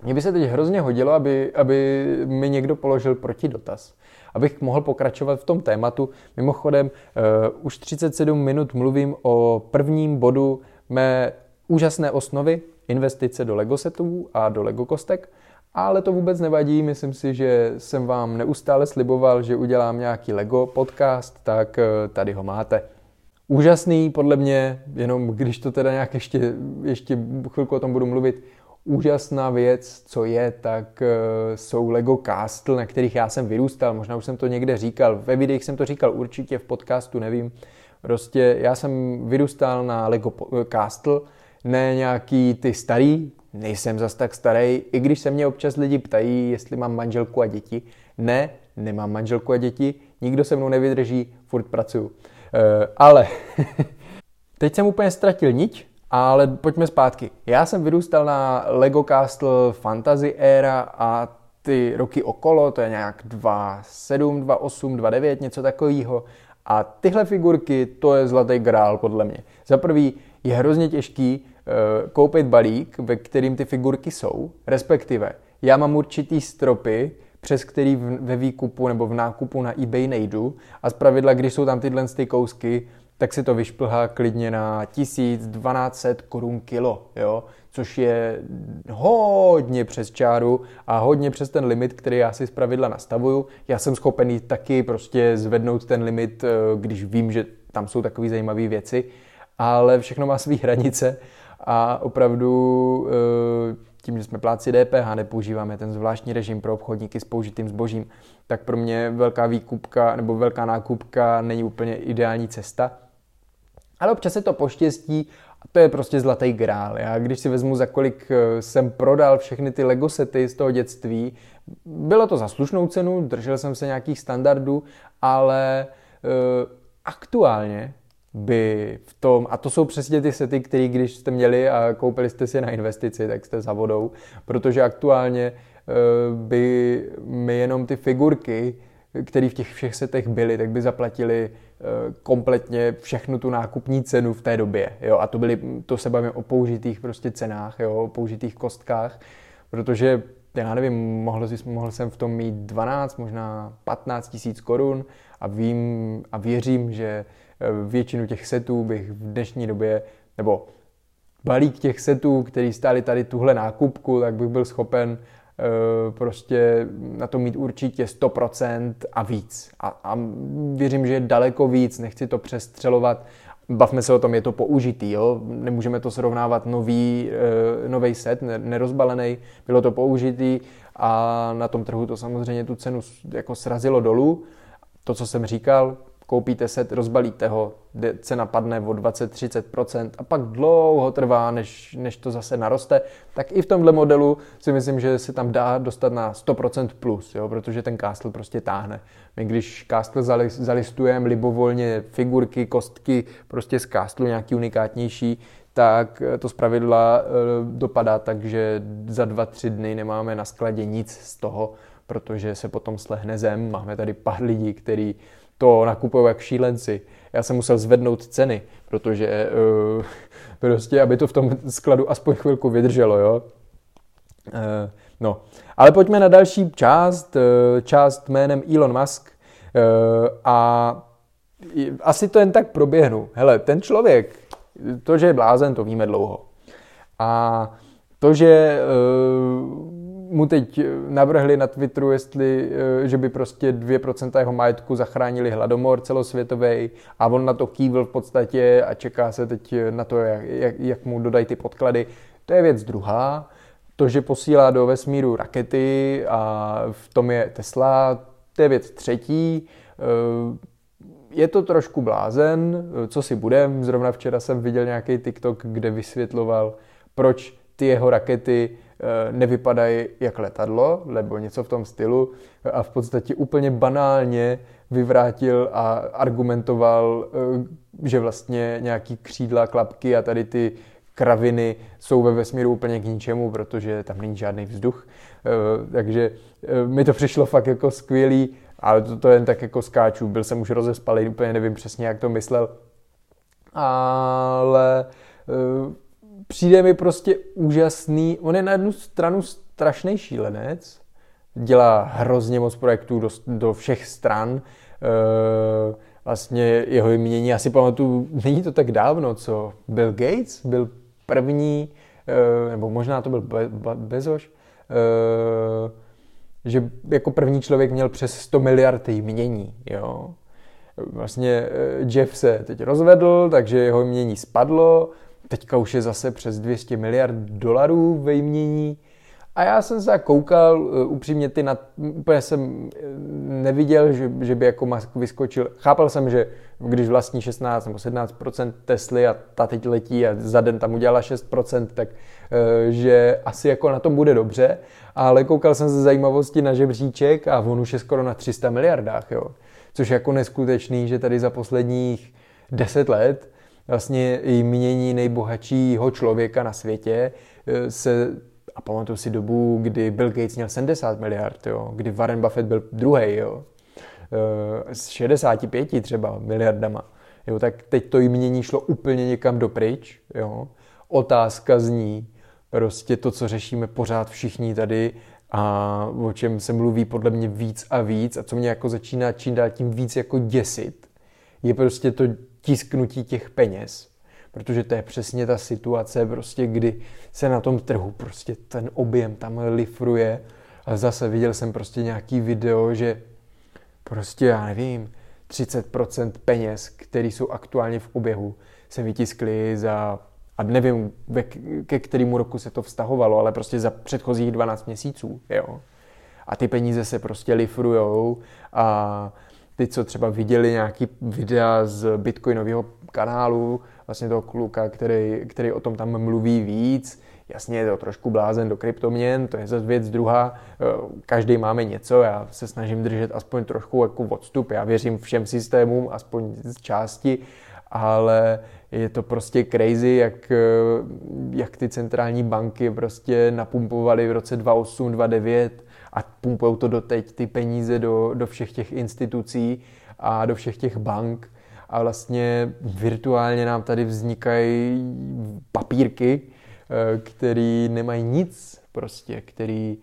Mně by se teď hrozně hodilo, aby, aby mi někdo položil protidotaz, abych mohl pokračovat v tom tématu. Mimochodem, uh, už třicet sedm minut mluvím o prvním bodu mé úžasné osnovy, investice do Lego setů a do Lego kostek, ale to vůbec nevadí, myslím si, že jsem vám neustále sliboval, že udělám nějaký Lego podcast, tak uh, tady ho máte. Úžasný, podle mě, jenom když to teda nějak ještě, ještě chvilku o tom budu mluvit, úžasná věc, co je, tak jsou Lego Castle, na kterých já jsem vyrůstal. Možná už jsem to někde říkal. Ve videích jsem to říkal určitě, v podcastu nevím. Prostě já jsem vyrůstal na Lego Castle, ne nějaký ty starý, nejsem zas tak starý, i když se mě občas lidi ptají, jestli mám manželku a děti. Ne, nemám manželku a děti, nikdo se mnou nevydrží, furt pracuju. Uh, ale teď jsem úplně ztratil niť. Ale pojďme zpátky. Já jsem vyrůstal na Lego Castle Fantasy Era a ty roky okolo, to je nějak dva sedm, dva osm, dva devět, něco takového. A tyhle figurky, to je zlatý grál podle mě. Za prvý je hrozně těžký e, koupit balík, ve kterým ty figurky jsou, respektive já mám určitý stropy, přes který v, ve výkupu nebo v nákupu na eBay nejdu a zpravidla, když jsou tam tyhle ty kousky, tak se to vyšplhá klidně na tisíc dvanáct set korun kilo, jo? Což je hodně přes čáru a hodně přes ten limit, který já si zpravidla nastavuju. Já jsem schopen taky prostě zvednout ten limit, když vím, že tam jsou takové zajímavé věci, ale všechno má své hranice a opravdu tím, že jsme plátci D P H, nepoužíváme ten zvláštní režim pro obchodníky s použitým zbožím, tak pro mě velká výkupka nebo velká nákupka není úplně ideální cesta. Ale občas se to poštěstí a to je prostě zlatý grál. Já když si vezmu, za kolik jsem prodal všechny ty Lego sety z toho dětství, bylo to za slušnou cenu, držel jsem se nějakých standardů, ale uh, aktuálně by v tom, a to jsou přesně ty sety, které když jste měli a koupili jste si na investici, tak jste za vodou, protože aktuálně by mi jenom ty figurky který v těch všech setech byly, tak by zaplatili kompletně všechnu tu nákupní cenu v té době. Jo? A to, byly, to se bavím o použitých prostě cenách, jo? O použitých kostkách, protože já nevím, mohl, mohl jsem v tom mít dvanáct, možná patnáct tisíc korun a vím a věřím, že většinu těch setů bych v dnešní době, nebo balík těch setů, který stály tady tuhle nákupku, tak bych byl schopen prostě na to mít určitě sto procent a víc. A, a věřím, že je daleko víc, nechci to přestřelovat. Bavme se o tom, je to použitý, jo? Nemůžeme to srovnávat nový, novej set, nerozbalený, bylo to použitý a na tom trhu to samozřejmě tu cenu jako srazilo dolů. To, co jsem říkal, koupíte set, rozbalíte ho, cena padne o dvacet až třicet procent a pak dlouho trvá, než, než to zase naroste, tak i v tomhle modelu si myslím, že se tam dá dostat na sto procent plus, jo? Protože ten Castle prostě táhne. My když Castle zalistujeme libovolně figurky, kostky, prostě z Castle nějaký unikátnější, tak to zpravidla dopadá tak, že za dva, tři dny nemáme na skladě nic z toho, protože se potom slehne zem. Máme tady pár lidí, kteří to nakupují jak šílenci. Já jsem musel zvednout ceny, protože uh, prostě, aby to v tom skladu aspoň chvilku vydrželo, jo. Uh, no, ale pojďme na další část, uh, část jménem Elon Musk uh, a asi to jen tak proběhnu. Hele, ten člověk, to, že je blázen, to víme dlouho. A to, že uh, mu teď navrhli na Twitteru, jestli, že by prostě dvě procenta jeho majetku zachránili hladomor celosvětový a on na to kývl v podstatě a čeká se teď na to, jak, jak, jak mu dodají ty podklady. To je věc druhá. To, že posílá do vesmíru rakety a v tom je Tesla, to je věc třetí. Je to trošku blázen, co si budem. Zrovna včera jsem viděl nějaký TikTok, kde vysvětloval, proč ty jeho rakety nevypadají jak letadlo, nebo něco v tom stylu a v podstatě úplně banálně vyvrátil a argumentoval, že vlastně nějaký křídla, klapky a tady ty kraviny jsou ve vesmíru úplně k ničemu, protože tam není žádný vzduch. Takže mi to přišlo fakt jako skvělý, ale to, to jen tak jako skáču. Byl jsem už rozespalý, úplně nevím přesně, jak to myslel. Ale přijde mi prostě úžasný, on je na jednu stranu strašný šílenec, dělá hrozně moc projektů do, do všech stran, e, vlastně jeho jmění, asi pamatuju, není to tak dávno, co Bill Gates byl první, e, nebo možná to byl Be- Be- Bezoš, e, že jako první člověk měl přes sto miliard jmění, jo. Vlastně Jeff se teď rozvedl, takže jeho jmění spadlo, teďka už je zase přes dvě stě miliard dolarů ve jmění. A já jsem se koukal, upřímně ty, na, úplně jsem neviděl, že, že by jako Musk vyskočil. Chápal jsem, že když vlastní šestnáct nebo sedmnáct procent Tesly a ta teď letí a za den tam udělala šest procent, tak že asi jako na tom bude dobře. Ale koukal jsem ze zajímavosti na žebříček a on už je skoro na tři sta miliardách. Jo. Což je jako neskutečný, že tady za posledních deset let vlastně jmění nejbohatšího člověka na světě se, a pamatuju si dobu, kdy Bill Gates měl sedmdesát miliard, jo, kdy Warren Buffett byl druhý, jo, s šedesát pět třeba miliardama, jo, tak teď to jmění šlo úplně někam dopryč, jo. Otázka zní, prostě to, co řešíme pořád všichni tady a o čem se mluví podle mě víc a víc a co mě jako začíná čím dál tím víc jako děsit, je prostě to tisknutí těch peněz, protože to je přesně ta situace, prostě, kdy se na tom trhu prostě ten objem tam lifruje a zase viděl jsem prostě nějaký video, že prostě já nevím, třicet procent peněz, které jsou aktuálně v oběhu, se vytiskly za, a nevím, ke kterému roku se to vztahovalo, ale prostě za předchozích dvanáct měsíců, jo. A ty peníze se prostě lifrujou a ty, co třeba viděli nějaký videa z bitcoinového kanálu, vlastně toho kluka, který, který o tom tam mluví víc. Jasně, je to trošku blázen do kryptoměn, to je zase věc druhá. Každý máme něco, já se snažím držet aspoň trošku jako odstup. Já věřím všem systémům, aspoň z části, ale je to prostě crazy, jak, jak ty centrální banky prostě napumpovaly v roce dva tisíce osm, dva tisíce devět a pumpujou to doteď ty peníze do, do všech těch institucí a do všech těch bank a vlastně virtuálně nám tady vznikají papírky, který nemají nic prostě, který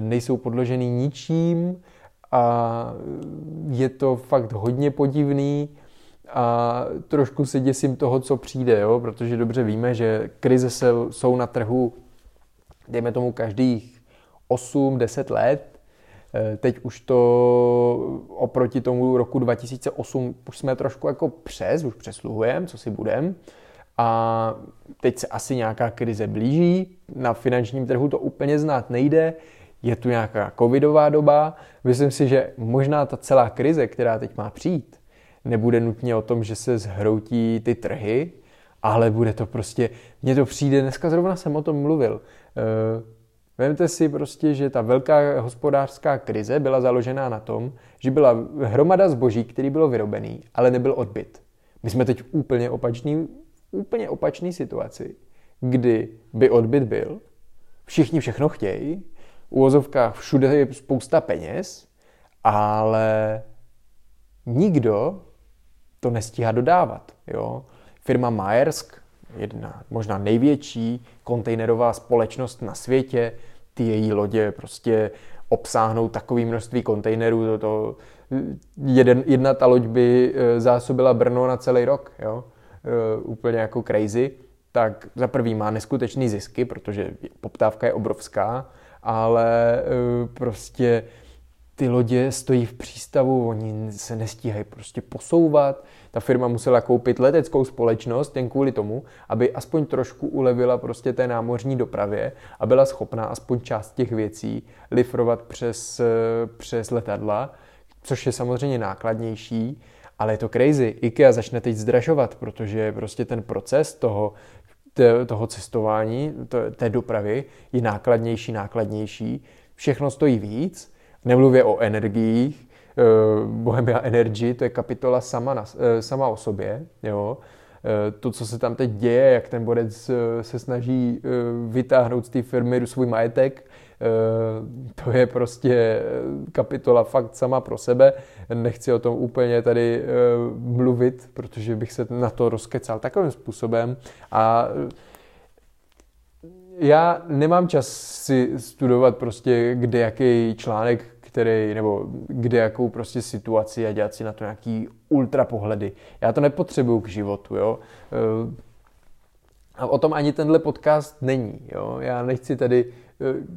nejsou podložený ničím a je to fakt hodně podivný a trošku se děsím toho, co přijde, jo? Protože dobře víme, že krize se, jsou na trhu, dejme tomu každých osm deset let. Teď už to oproti tomu roku dva tisíce osm už jsme trošku jako přes, už přesluhujeme, co si budeme. A teď se asi nějaká krize blíží, na finančním trhu to úplně znát nejde, je tu nějaká covidová doba. Myslím si, že možná ta celá krize, která teď má přijít, nebude nutně o tom, že se zhroutí ty trhy, ale bude to prostě, mně to přijde, dneska zrovna jsem o tom mluvil. Vemte si prostě, že ta velká hospodářská krize byla založená na tom, že byla hromada zboží, který bylo vyrobený, ale nebyl odbyt. My jsme teď úplně opačný úplně opačný situaci, kdy by odbyt byl, všichni všechno chtějí, v uvozovkách všude je spousta peněz, ale nikdo to nestíhá dodávat. Jo? Firma Maersk, jedna možná největší kontejnerová společnost na světě, ty její lodě prostě obsáhnou takové množství kontejnerů, to, to, jeden, jedna ta loď by zásobila Brno na celý rok, jo? Uh, úplně jako crazy, tak za prvý má neskutečný zisky, protože poptávka je obrovská, ale uh, prostě ty lodě stojí v přístavu, oni se nestíhají prostě posouvat. Ta firma musela koupit leteckou společnost jen kvůli tomu, aby aspoň trošku ulevila prostě té námořní dopravě a byla schopná aspoň část těch věcí lifrovat přes, přes letadla, což je samozřejmě nákladnější. Ale je to crazy. IKEA začne teď zdražovat, protože prostě ten proces toho, toho cestování, té dopravy je nákladnější, nákladnější. Všechno stojí víc. Nemluvě o energiích. Bohemia Energy, to je kapitola sama, na, sama o sobě. Jo. To, co se tam teď děje, jak ten borec se snaží vytáhnout z té firmy svůj majetek, to je prostě kapitola fakt sama pro sebe. Nechci o tom úplně tady mluvit, protože bych se na to rozkecal takovým způsobem. A já nemám čas si studovat prostě kde jaký článek, který, nebo kde jakou prostě situaci a dělat si na to nějaký ultra pohledy. Já to nepotřebuju k životu, jo. A o tom ani tenhle podcast není, jo. Já nechci tady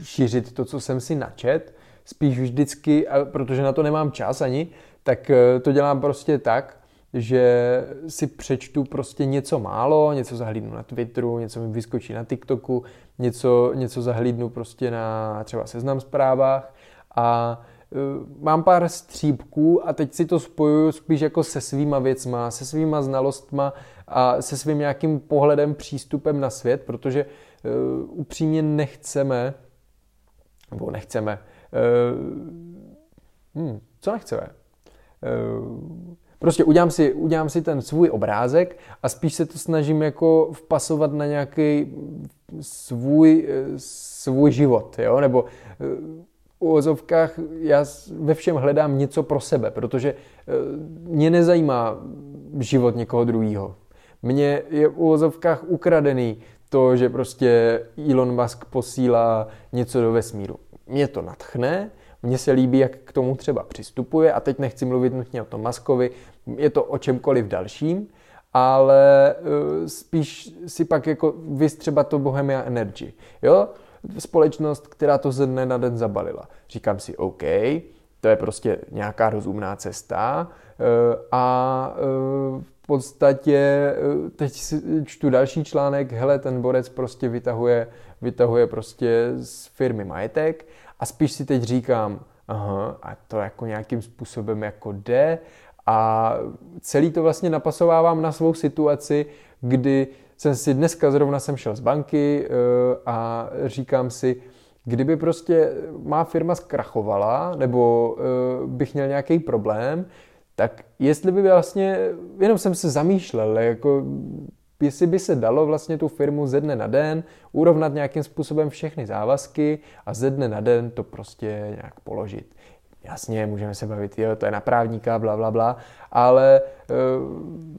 šířit to, co jsem si načet, spíš vždycky, a protože na to nemám čas ani, tak to dělám prostě tak, že si přečtu prostě něco málo, něco zahlídnu na Twitteru, něco mi vyskočí na TikToku, něco, něco zahlídnu prostě na třeba Seznam Zprávách a mám pár střípků a teď si to spojuju spíš jako se svýma věcma, se svýma znalostma a se svým nějakým pohledem, přístupem na svět, protože Uh, upřímně nechceme, nebo nechceme, uh, hmm, co nechceme? Uh, prostě udělám si, udělám si ten svůj obrázek a spíš se to snažím jako vpasovat na nějaký svůj, svůj život, jo? Nebo uh, v uvozovkách já ve všem hledám něco pro sebe, protože uh, mě nezajímá život někoho druhýho. Mně je v uvozovkách ukradený to, že prostě Elon Musk posílá něco do vesmíru. Mě to nadchne, mně se líbí, jak k tomu třeba přistupuje a teď nechci mluvit nutně o tom Muskovi, je to o čemkoliv dalším, ale spíš si pak jako viz třeba to Bohemia Energy, jo? Společnost, která to ze dne na den zabalila. Říkám si, OK, to je prostě nějaká rozumná cesta a v podstatě teď čtu další článek, hele, ten borec prostě vytahuje, vytahuje prostě z firmy majetek a spíš si teď říkám, aha, a to jako nějakým způsobem jako jde a celý to vlastně napasovávám na svou situaci, kdy jsem si dneska zrovna jsem šel z banky a říkám si, kdyby prostě má firma zkrachovala nebo bych měl nějaký problém, tak jestli by vlastně, jenom jsem se zamýšlel, jako jestli by se dalo vlastně tu firmu ze dne na den urovnat nějakým způsobem všechny závazky a ze dne na den to prostě nějak položit. Jasně, můžeme se bavit, jo, to je na právníka, bla, bla, bla, ale e,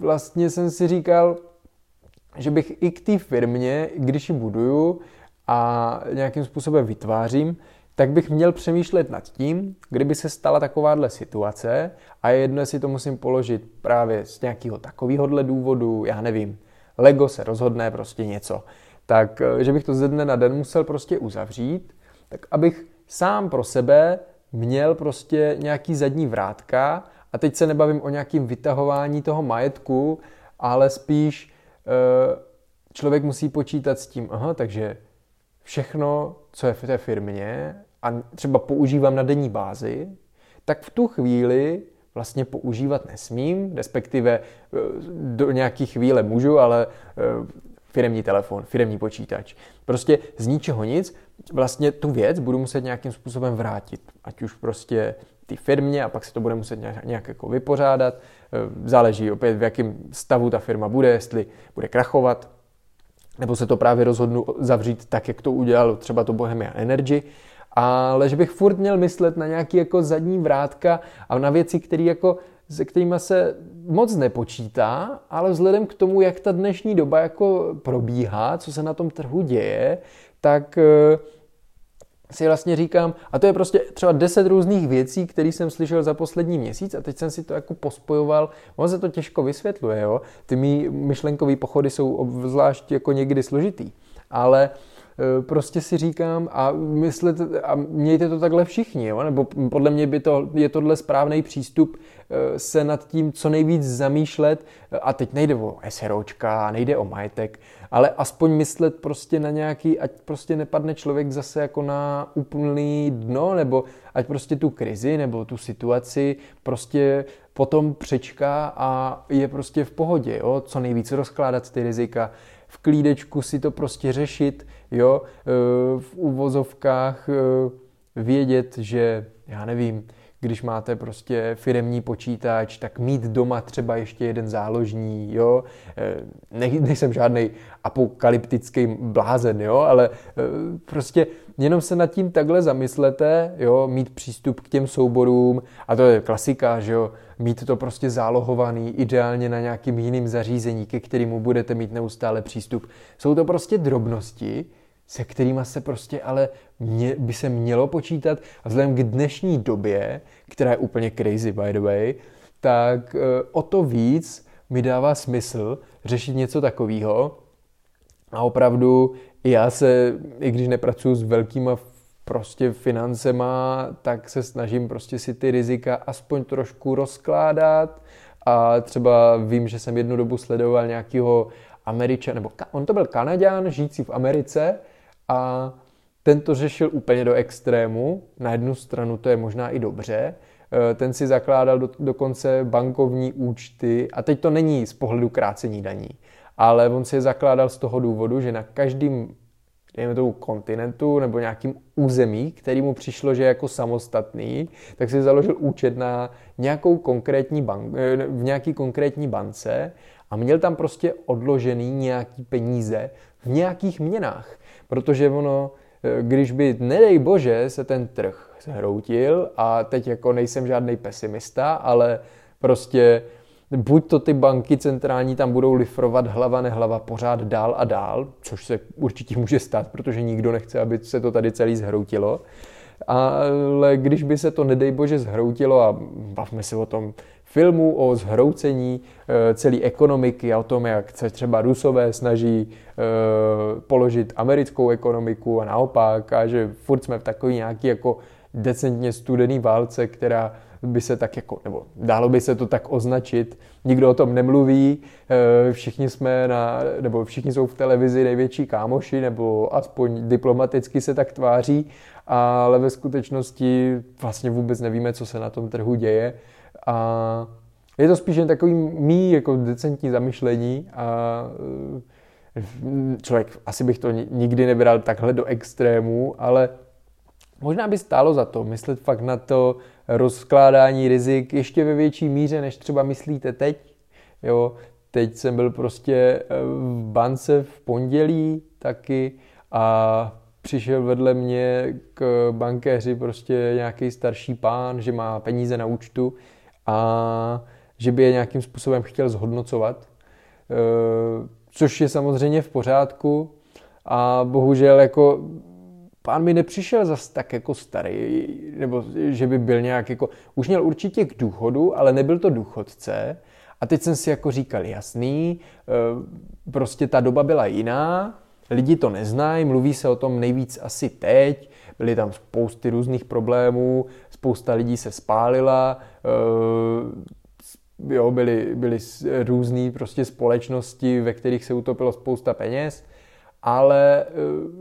vlastně jsem si říkal, že bych i k té firmě, když ji buduju a nějakým způsobem vytvářím, tak bych měl přemýšlet nad tím, kdyby se stala takováhle situace a jedno, jestli to musím položit právě z nějakého takovéhohle důvodu, já nevím, Lego se rozhodne prostě něco, tak že bych to ze dne na den musel prostě uzavřít, tak abych sám pro sebe měl prostě nějaký zadní vrátka a teď se nebavím o nějakým vytahování toho majetku, ale spíš člověk musí počítat s tím, aha, takže všechno, co je v té firmě a třeba používám na denní bázi, tak v tu chvíli vlastně používat nesmím, respektive do nějaké chvíle můžu, ale firemní telefon, firemní počítač. Prostě z ničeho nic vlastně tu věc budu muset nějakým způsobem vrátit. Ať už prostě ty firmě a pak se to bude muset nějak jako vypořádat. Záleží opět, v jakém stavu ta firma bude, jestli bude krachovat, nebo se to právě rozhodnu zavřít tak, jak to udělalo třeba to Bohemia Energy, ale že bych furt měl myslet na nějaký jako zadní vrátka a na věci, který jako, se kterýma se moc nepočítá, ale vzhledem k tomu, jak ta dnešní doba jako probíhá, co se na tom trhu děje, tak si vlastně říkám, a to je prostě třeba deset různých věcí, které jsem slyšel za poslední měsíc a teď jsem si to jako pospojoval. Ono se to těžko vysvětluje, jo? Ty mý myšlenkový pochody jsou obzvlášť jako někdy složitý, ale prostě si říkám a, myslet, a mějte to takhle všichni, jo? Nebo podle mě by to, je tohle správný přístup se nad tím co nejvíc zamýšlet a teď nejde o SROčka, nejde o majetek, ale aspoň myslet prostě na nějaký, ať prostě nepadne člověk zase jako na úplný dno, nebo ať prostě tu krizi nebo tu situaci prostě potom přečká a je prostě v pohodě, jo? Co nejvíc rozkládat ty rizika, v klídečku si to prostě řešit, jo, v uvozovkách vědět, že, já nevím, když máte prostě firemní počítač, tak mít doma třeba ještě jeden záložní, jo, ne, nejsem žádnej apokalyptický blázen, jo, ale prostě jenom se nad tím takhle zamyslete, jo, mít přístup k těm souborům, a to je klasika, že jo, mít to prostě zálohovaný, ideálně na nějakým jiným zařízení, ke kterému budete mít neustále přístup. Jsou to prostě drobnosti, se kterýma se prostě ale mě, by se mělo počítat a vzhledem k dnešní době, která je úplně crazy by the way, tak o to víc mi dává smysl řešit něco takového. A opravdu já se, i když nepracuju s velkýma prostě financema, tak se snažím prostě si ty rizika aspoň trošku rozkládat a třeba vím, že jsem jednu dobu sledoval nějakého Američana, nebo on to byl Kanaďan, žijící v Americe, a ten to řešil úplně do extrému. Na jednu stranu to je možná i dobře. Ten si zakládal do, dokonce bankovní účty. A teď to není z pohledu krácení daní. Ale on si je zakládal z toho důvodu, že na každém tomu kontinentu nebo nějakým území, který mu přišlo, že je jako samostatný, tak si založil účet na nějakou konkrétní bank, v nějaký konkrétní bance a měl tam prostě odložený nějaký peníze v nějakých měnách. Protože ono, když by, nedej bože, se ten trh zhroutil, a teď jako nejsem žádný pesimista, ale prostě buď to ty banky centrální tam budou lifrovat hlava nehlava pořád dál a dál, což se určitě může stát, protože nikdo nechce, aby se to tady celý zhroutilo. Ale když by se to, nedej bože, zhroutilo, a bavme se o tom filmu, o zhroucení celé ekonomiky a o tom, jak se třeba Rusové snaží položit americkou ekonomiku a naopak, a že furt jsme v takové nějaké jako decentně studený válce, která by se tak jako, nebo dálo by se to tak označit, nikdo o tom nemluví, všichni jsme na, nebo všichni jsou v televizi největší kámoši, nebo aspoň diplomaticky se tak tváří, ale ve skutečnosti vlastně vůbec nevíme, co se na tom trhu děje. A je to spíš jen takový mý jako decentní zamyšlení a člověk, asi bych to nikdy nebral takhle do extrému, ale možná by stálo za to myslet fakt na to rozkládání rizik ještě ve větší míře, než třeba myslíte teď. Jo, Teď jsem byl prostě v bance v pondělí taky a přišel vedle mě k bankéři prostě nějaký starší pán, že má peníze na účtu a že by je nějakým způsobem chtěl zhodnocovat, což je samozřejmě v pořádku a bohužel jako pán mi nepřišel zas tak jako starý, nebo že by byl nějak jako, už měl určitě k důchodu, ale nebyl to důchodce. A teď jsem si jako říkal, jasný, prostě ta doba byla jiná, lidi to neznají, mluví se o tom nejvíc asi teď, byly tam spousty různých problémů, spousta lidí se spálila, jo, byly, byly různý prostě společnosti, ve kterých se utopilo spousta peněz, ale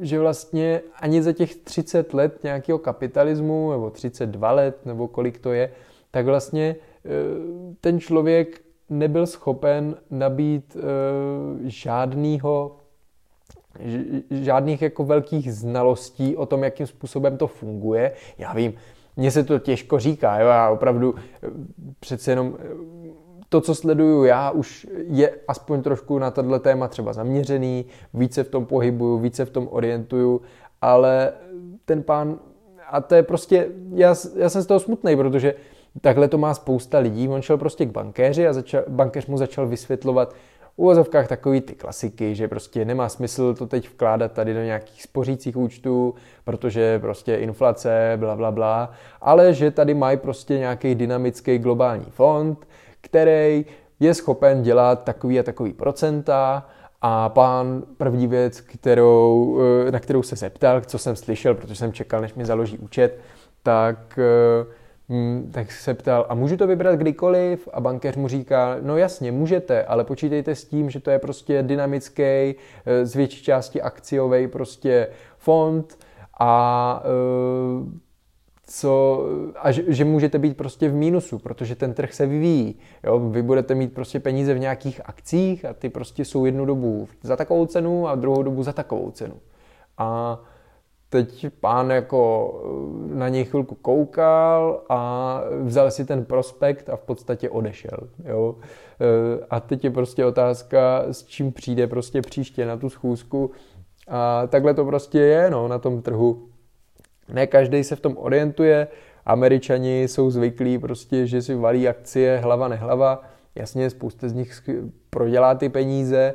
že vlastně ani za těch třicet let nějakého kapitalismu, nebo třicet dva let, nebo kolik to je, tak vlastně ten člověk nebyl schopen nabít e, žádnýho, ž, žádných jako velkých znalostí o tom, jakým způsobem to funguje. Já vím, mně se to těžko říká, jo? Já opravdu přece jenom to, co sleduju já, už je aspoň trošku na tato téma třeba zaměřený, více v tom pohybuju, více v tom orientuju, ale ten pán, a to je prostě, já, já jsem z toho smutnej, protože takhle to má spousta lidí. On šel prostě k bankéři a začal, bankéř mu začal vysvětlovat v uvozovkách takový ty klasiky, že prostě nemá smysl to teď vkládat tady do nějakých spořících účtů, protože prostě inflace, bla, bla, bla, ale že tady mají prostě nějaký dynamický globální fond, který je schopen dělat takový a takový procenta. A pán, první věc, kterou, na kterou se zeptal, co jsem slyšel, protože jsem čekal, než mi založí účet, tak... tak se ptal, a můžu to vybrat kdykoliv? A bankéř mu říká, no jasně, můžete, ale počítejte s tím, že to je prostě dynamický, z větší části akciový prostě fond a, co, a že, že můžete být prostě v mínusu, protože ten trh se vyvíjí. Jo? Vy budete mít prostě peníze v nějakých akcích a ty prostě jsou jednu dobu za takovou cenu a druhou dobu za takovou cenu. A teď pán jako na něj chvilku koukal a vzal si ten prospekt a v podstatě odešel. Jo? A teď je prostě otázka, s čím přijde prostě příště na tu schůzku. A takhle to prostě je, no, na tom trhu. Ne každý se v tom orientuje. Američani jsou zvyklí prostě, že si valí akcie hlava nehlava. Jasně, spousta z nich prodělá ty peníze,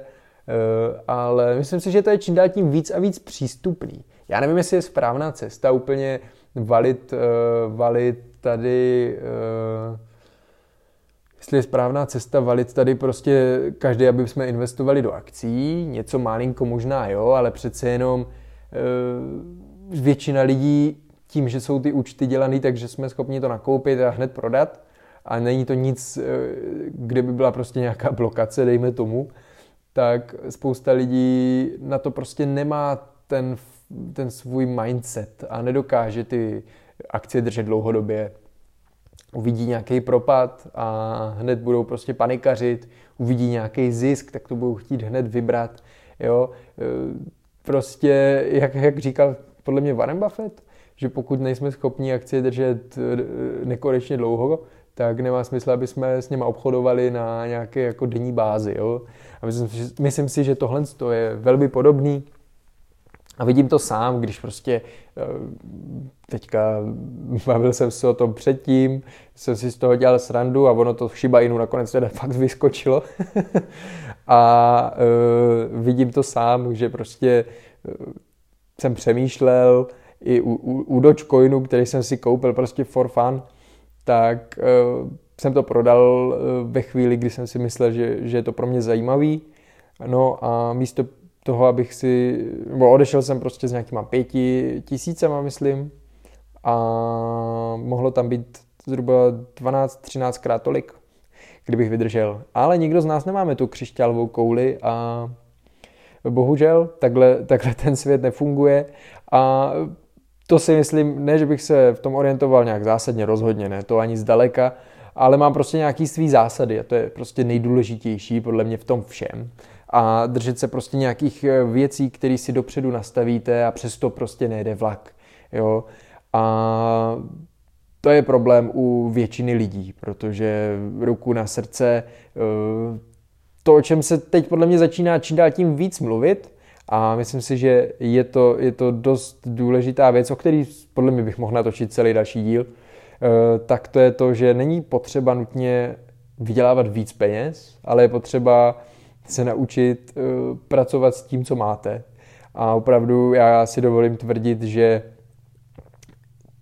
ale myslím si, že to je čím dál tím víc a víc přístupný. Já nevím, jestli je správná cesta úplně valit, uh, valit tady, uh, jestli je správná cesta valit tady prostě každý, aby jsme investovali do akcí, něco malinko možná, jo, ale přece jenom uh, většina lidí tím, že jsou ty účty dělaný, takže jsme schopni to nakoupit a hned prodat a není to nic, uh, kde by byla prostě nějaká blokace, dejme tomu, tak spousta lidí na to prostě nemá ten ten svůj mindset a nedokáže ty akcie držet dlouhodobě. Uvidí nějaký propad a hned budou prostě panikařit, uvidí nějaký zisk, tak to budou chtít hned vybrat. Jo? Prostě, jak, jak říkal podle mě Warren Buffett, že pokud nejsme schopni akcie držet nekonečně dlouho, tak nemá smysl, aby jsme s nima obchodovali na nějaké jako denní bázi. Jo? A myslím, myslím si, že tohle je velmi podobný. A vidím to sám, když prostě teďka bavil jsem se o tom předtím, jsem si z toho dělal srandu a ono to v Shiba Inu nakonec teda fakt vyskočilo. A uh, vidím to sám, že prostě uh, jsem přemýšlel i u, u, u Dogecoinu, který jsem si koupil prostě for fun, tak uh, jsem to prodal uh, ve chvíli, kdy jsem si myslel, že, že je to pro mě zajímavý. No a místo toho, abych si, bo odešel jsem prostě s nějakýma pěti tisícema, myslím, a mohlo tam být zhruba dvanáct třináct krát tolik, kdybych vydržel. Ale nikdo z nás nemáme tu křišťálovou kouli a bohužel takhle, takhle ten svět nefunguje a to si myslím, ne, že bych se v tom orientoval nějak zásadně, rozhodně ne, to ani zdaleka, ale mám prostě nějaký svý zásady a to je prostě nejdůležitější podle mě v tom všem. A držet se prostě nějakých věcí, které si dopředu nastavíte a přesto prostě nejde vlak. Jo? A to je problém u většiny lidí, protože ruku na srdce to, o čem se teď podle mě začíná čím dál tím víc mluvit, a myslím si, že je to, je to dost důležitá věc, o který podle mě bych mohl natočit celý další díl, tak to je to, že není potřeba nutně vydělávat víc peněz, ale je potřeba se naučit pracovat s tím, co máte. A opravdu já si dovolím tvrdit, že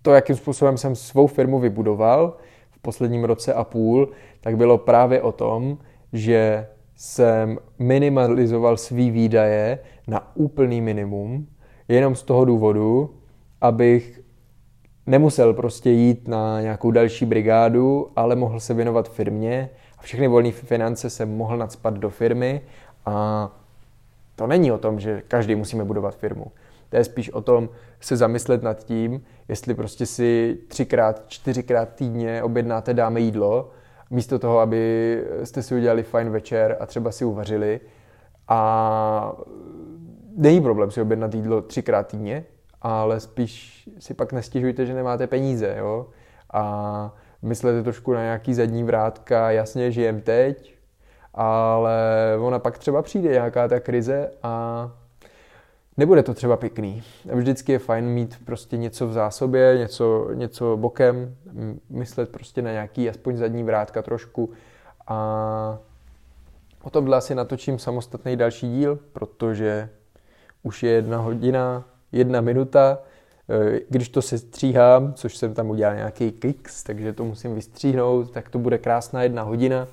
to, jakým způsobem jsem svou firmu vybudoval v posledním roce a půl, tak bylo právě o tom, že jsem minimalizoval svý výdaje na úplný minimum, jenom z toho důvodu, abych nemusel prostě jít na nějakou další brigádu, ale mohl se věnovat firmě a všechny volné finance jsem mohl nacpat do firmy. A to není o tom, že každý musíme budovat firmu. To je spíš o tom se zamyslet nad tím, jestli prostě si třikrát, čtyřikrát týdně objednáte dáme jídlo, místo toho, aby jste si udělali fajn večer a třeba si uvařili. A není problém si objednat jídlo třikrát týdně, ale spíš si pak nestěžujte, že nemáte peníze. Jo? A myslete trošku na nějaký zadní vrátka, jasně, žijem teď, ale ona pak třeba přijde nějaká ta krize a nebude to třeba pěkný. Vždycky je fajn mít prostě něco v zásobě, něco, něco bokem, myslet prostě na nějaký aspoň zadní vrátka trošku. A o tomhle asi natočím samostatný další díl, protože už je jedna hodina, jedna minuta. Když to sestříhám, což jsem tam udělal nějaký kiks, takže to musím vystříhnout, tak to bude krásná jedna hodina.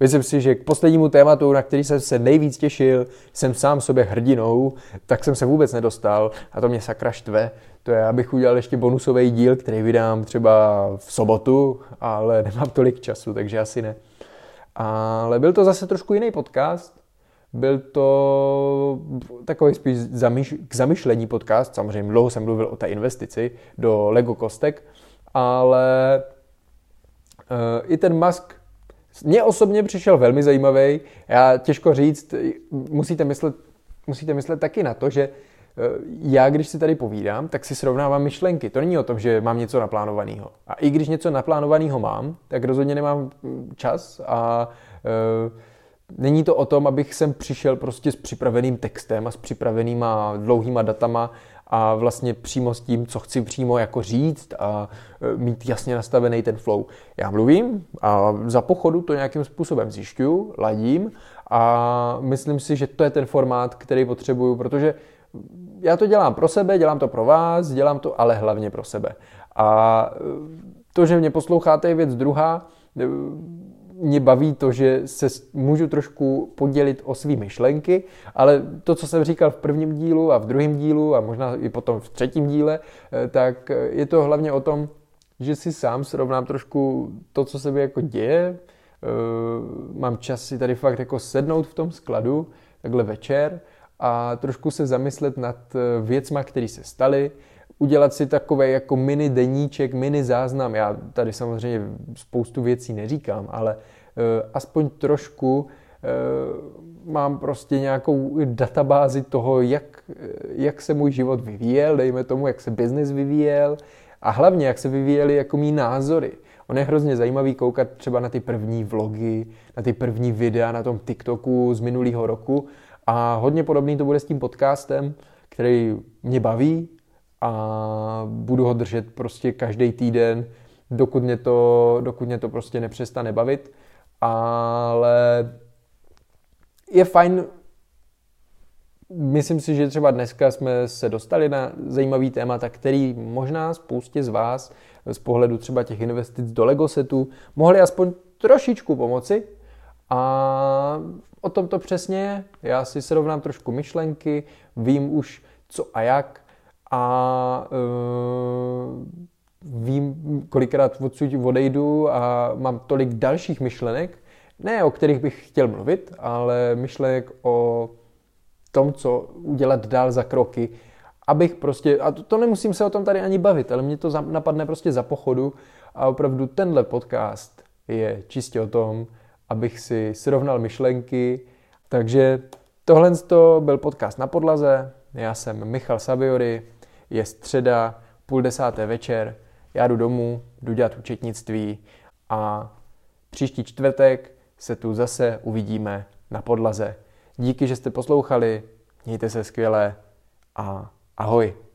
Myslím si, že k poslednímu tématu, na který jsem se nejvíc těšil, jsem sám sobě hrdinou, tak jsem se vůbec nedostal a to mě sakra štve. To je, abych udělal ještě bonusový díl, který vydám třeba v sobotu, ale nemám tolik času, takže asi ne. Ale byl to zase trošku jiný podcast. Byl to takový spíš k zamyšlení podcast. Samozřejmě dlouho jsem mluvil o té investici do Lego kostek, ale i ten Musk mně osobně přišel velmi zajímavý. Já těžko říct, musíte myslet, musíte myslet taky na to, že já, když si tady povídám, tak si srovnávám myšlenky. To není o tom, že mám něco naplánovaného. A i když něco naplánovaného mám, tak rozhodně nemám čas a e, není to o tom, abych sem přišel prostě s připraveným textem a s připravenýma dlouhýma datama a vlastně přímo s tím, co chci přímo jako říct a mít jasně nastavený ten flow. Já mluvím a za pochodu to nějakým způsobem zjišťuju, ladím a myslím si, že to je ten formát, který potřebuju, protože já to dělám pro sebe, dělám to pro vás, dělám to ale hlavně pro sebe. A to, že mě posloucháte, je věc druhá. Mě baví to, že se můžu trošku podělit o svý myšlenky, ale to, co jsem říkal v prvním dílu a v druhém dílu a možná i potom v třetím díle, tak je to hlavně o tom, že si sám srovnám trošku to, co se mi jako děje. Mám čas si tady fakt jako sednout v tom skladu, takhle večer a trošku se zamyslet nad věcma, které se staly, udělat si takový jako mini deníček, mini záznam. Já tady samozřejmě spoustu věcí neříkám, ale uh, aspoň trošku uh, mám prostě nějakou databázi toho, jak, jak se můj život vyvíjel, dejme tomu, jak se biznis vyvíjel a hlavně, jak se vyvíjely jako mý názory. On je hrozně zajímavý koukat třeba na ty první vlogy, na ty první videa na tom TikToku z minulého roku a hodně podobný to bude s tím podcastem, který mě baví, a budu ho držet prostě každý týden, dokud mě to, dokud mě to prostě nepřestane bavit. Ale je fajn, myslím si, že třeba dneska jsme se dostali na zajímavý témata, který možná spoustě z vás z pohledu třeba těch investic do Legosetu mohli aspoň trošičku pomoci. A o tom to přesně, já si srovnám trošku myšlenky, vím už co a jak, a uh, vím, kolikrát odsud odejdu a mám tolik dalších myšlenek, ne o kterých bych chtěl mluvit, ale myšlenek o tom, co udělat dál za kroky, abych prostě, a to, to nemusím se o tom tady ani bavit, ale mě to za, napadne prostě za pochodu a opravdu tenhle podcast je čistě o tom, abych si srovnal myšlenky, takže tohle to byl podcast Na podlaze, já jsem Michal Saviory. Je středa, půl desáté večer, já jdu domů, jdu dělat účetnictví a příští čtvrtek se tu zase uvidíme na podlaze. Díky, že jste poslouchali, mějte se skvěle a ahoj.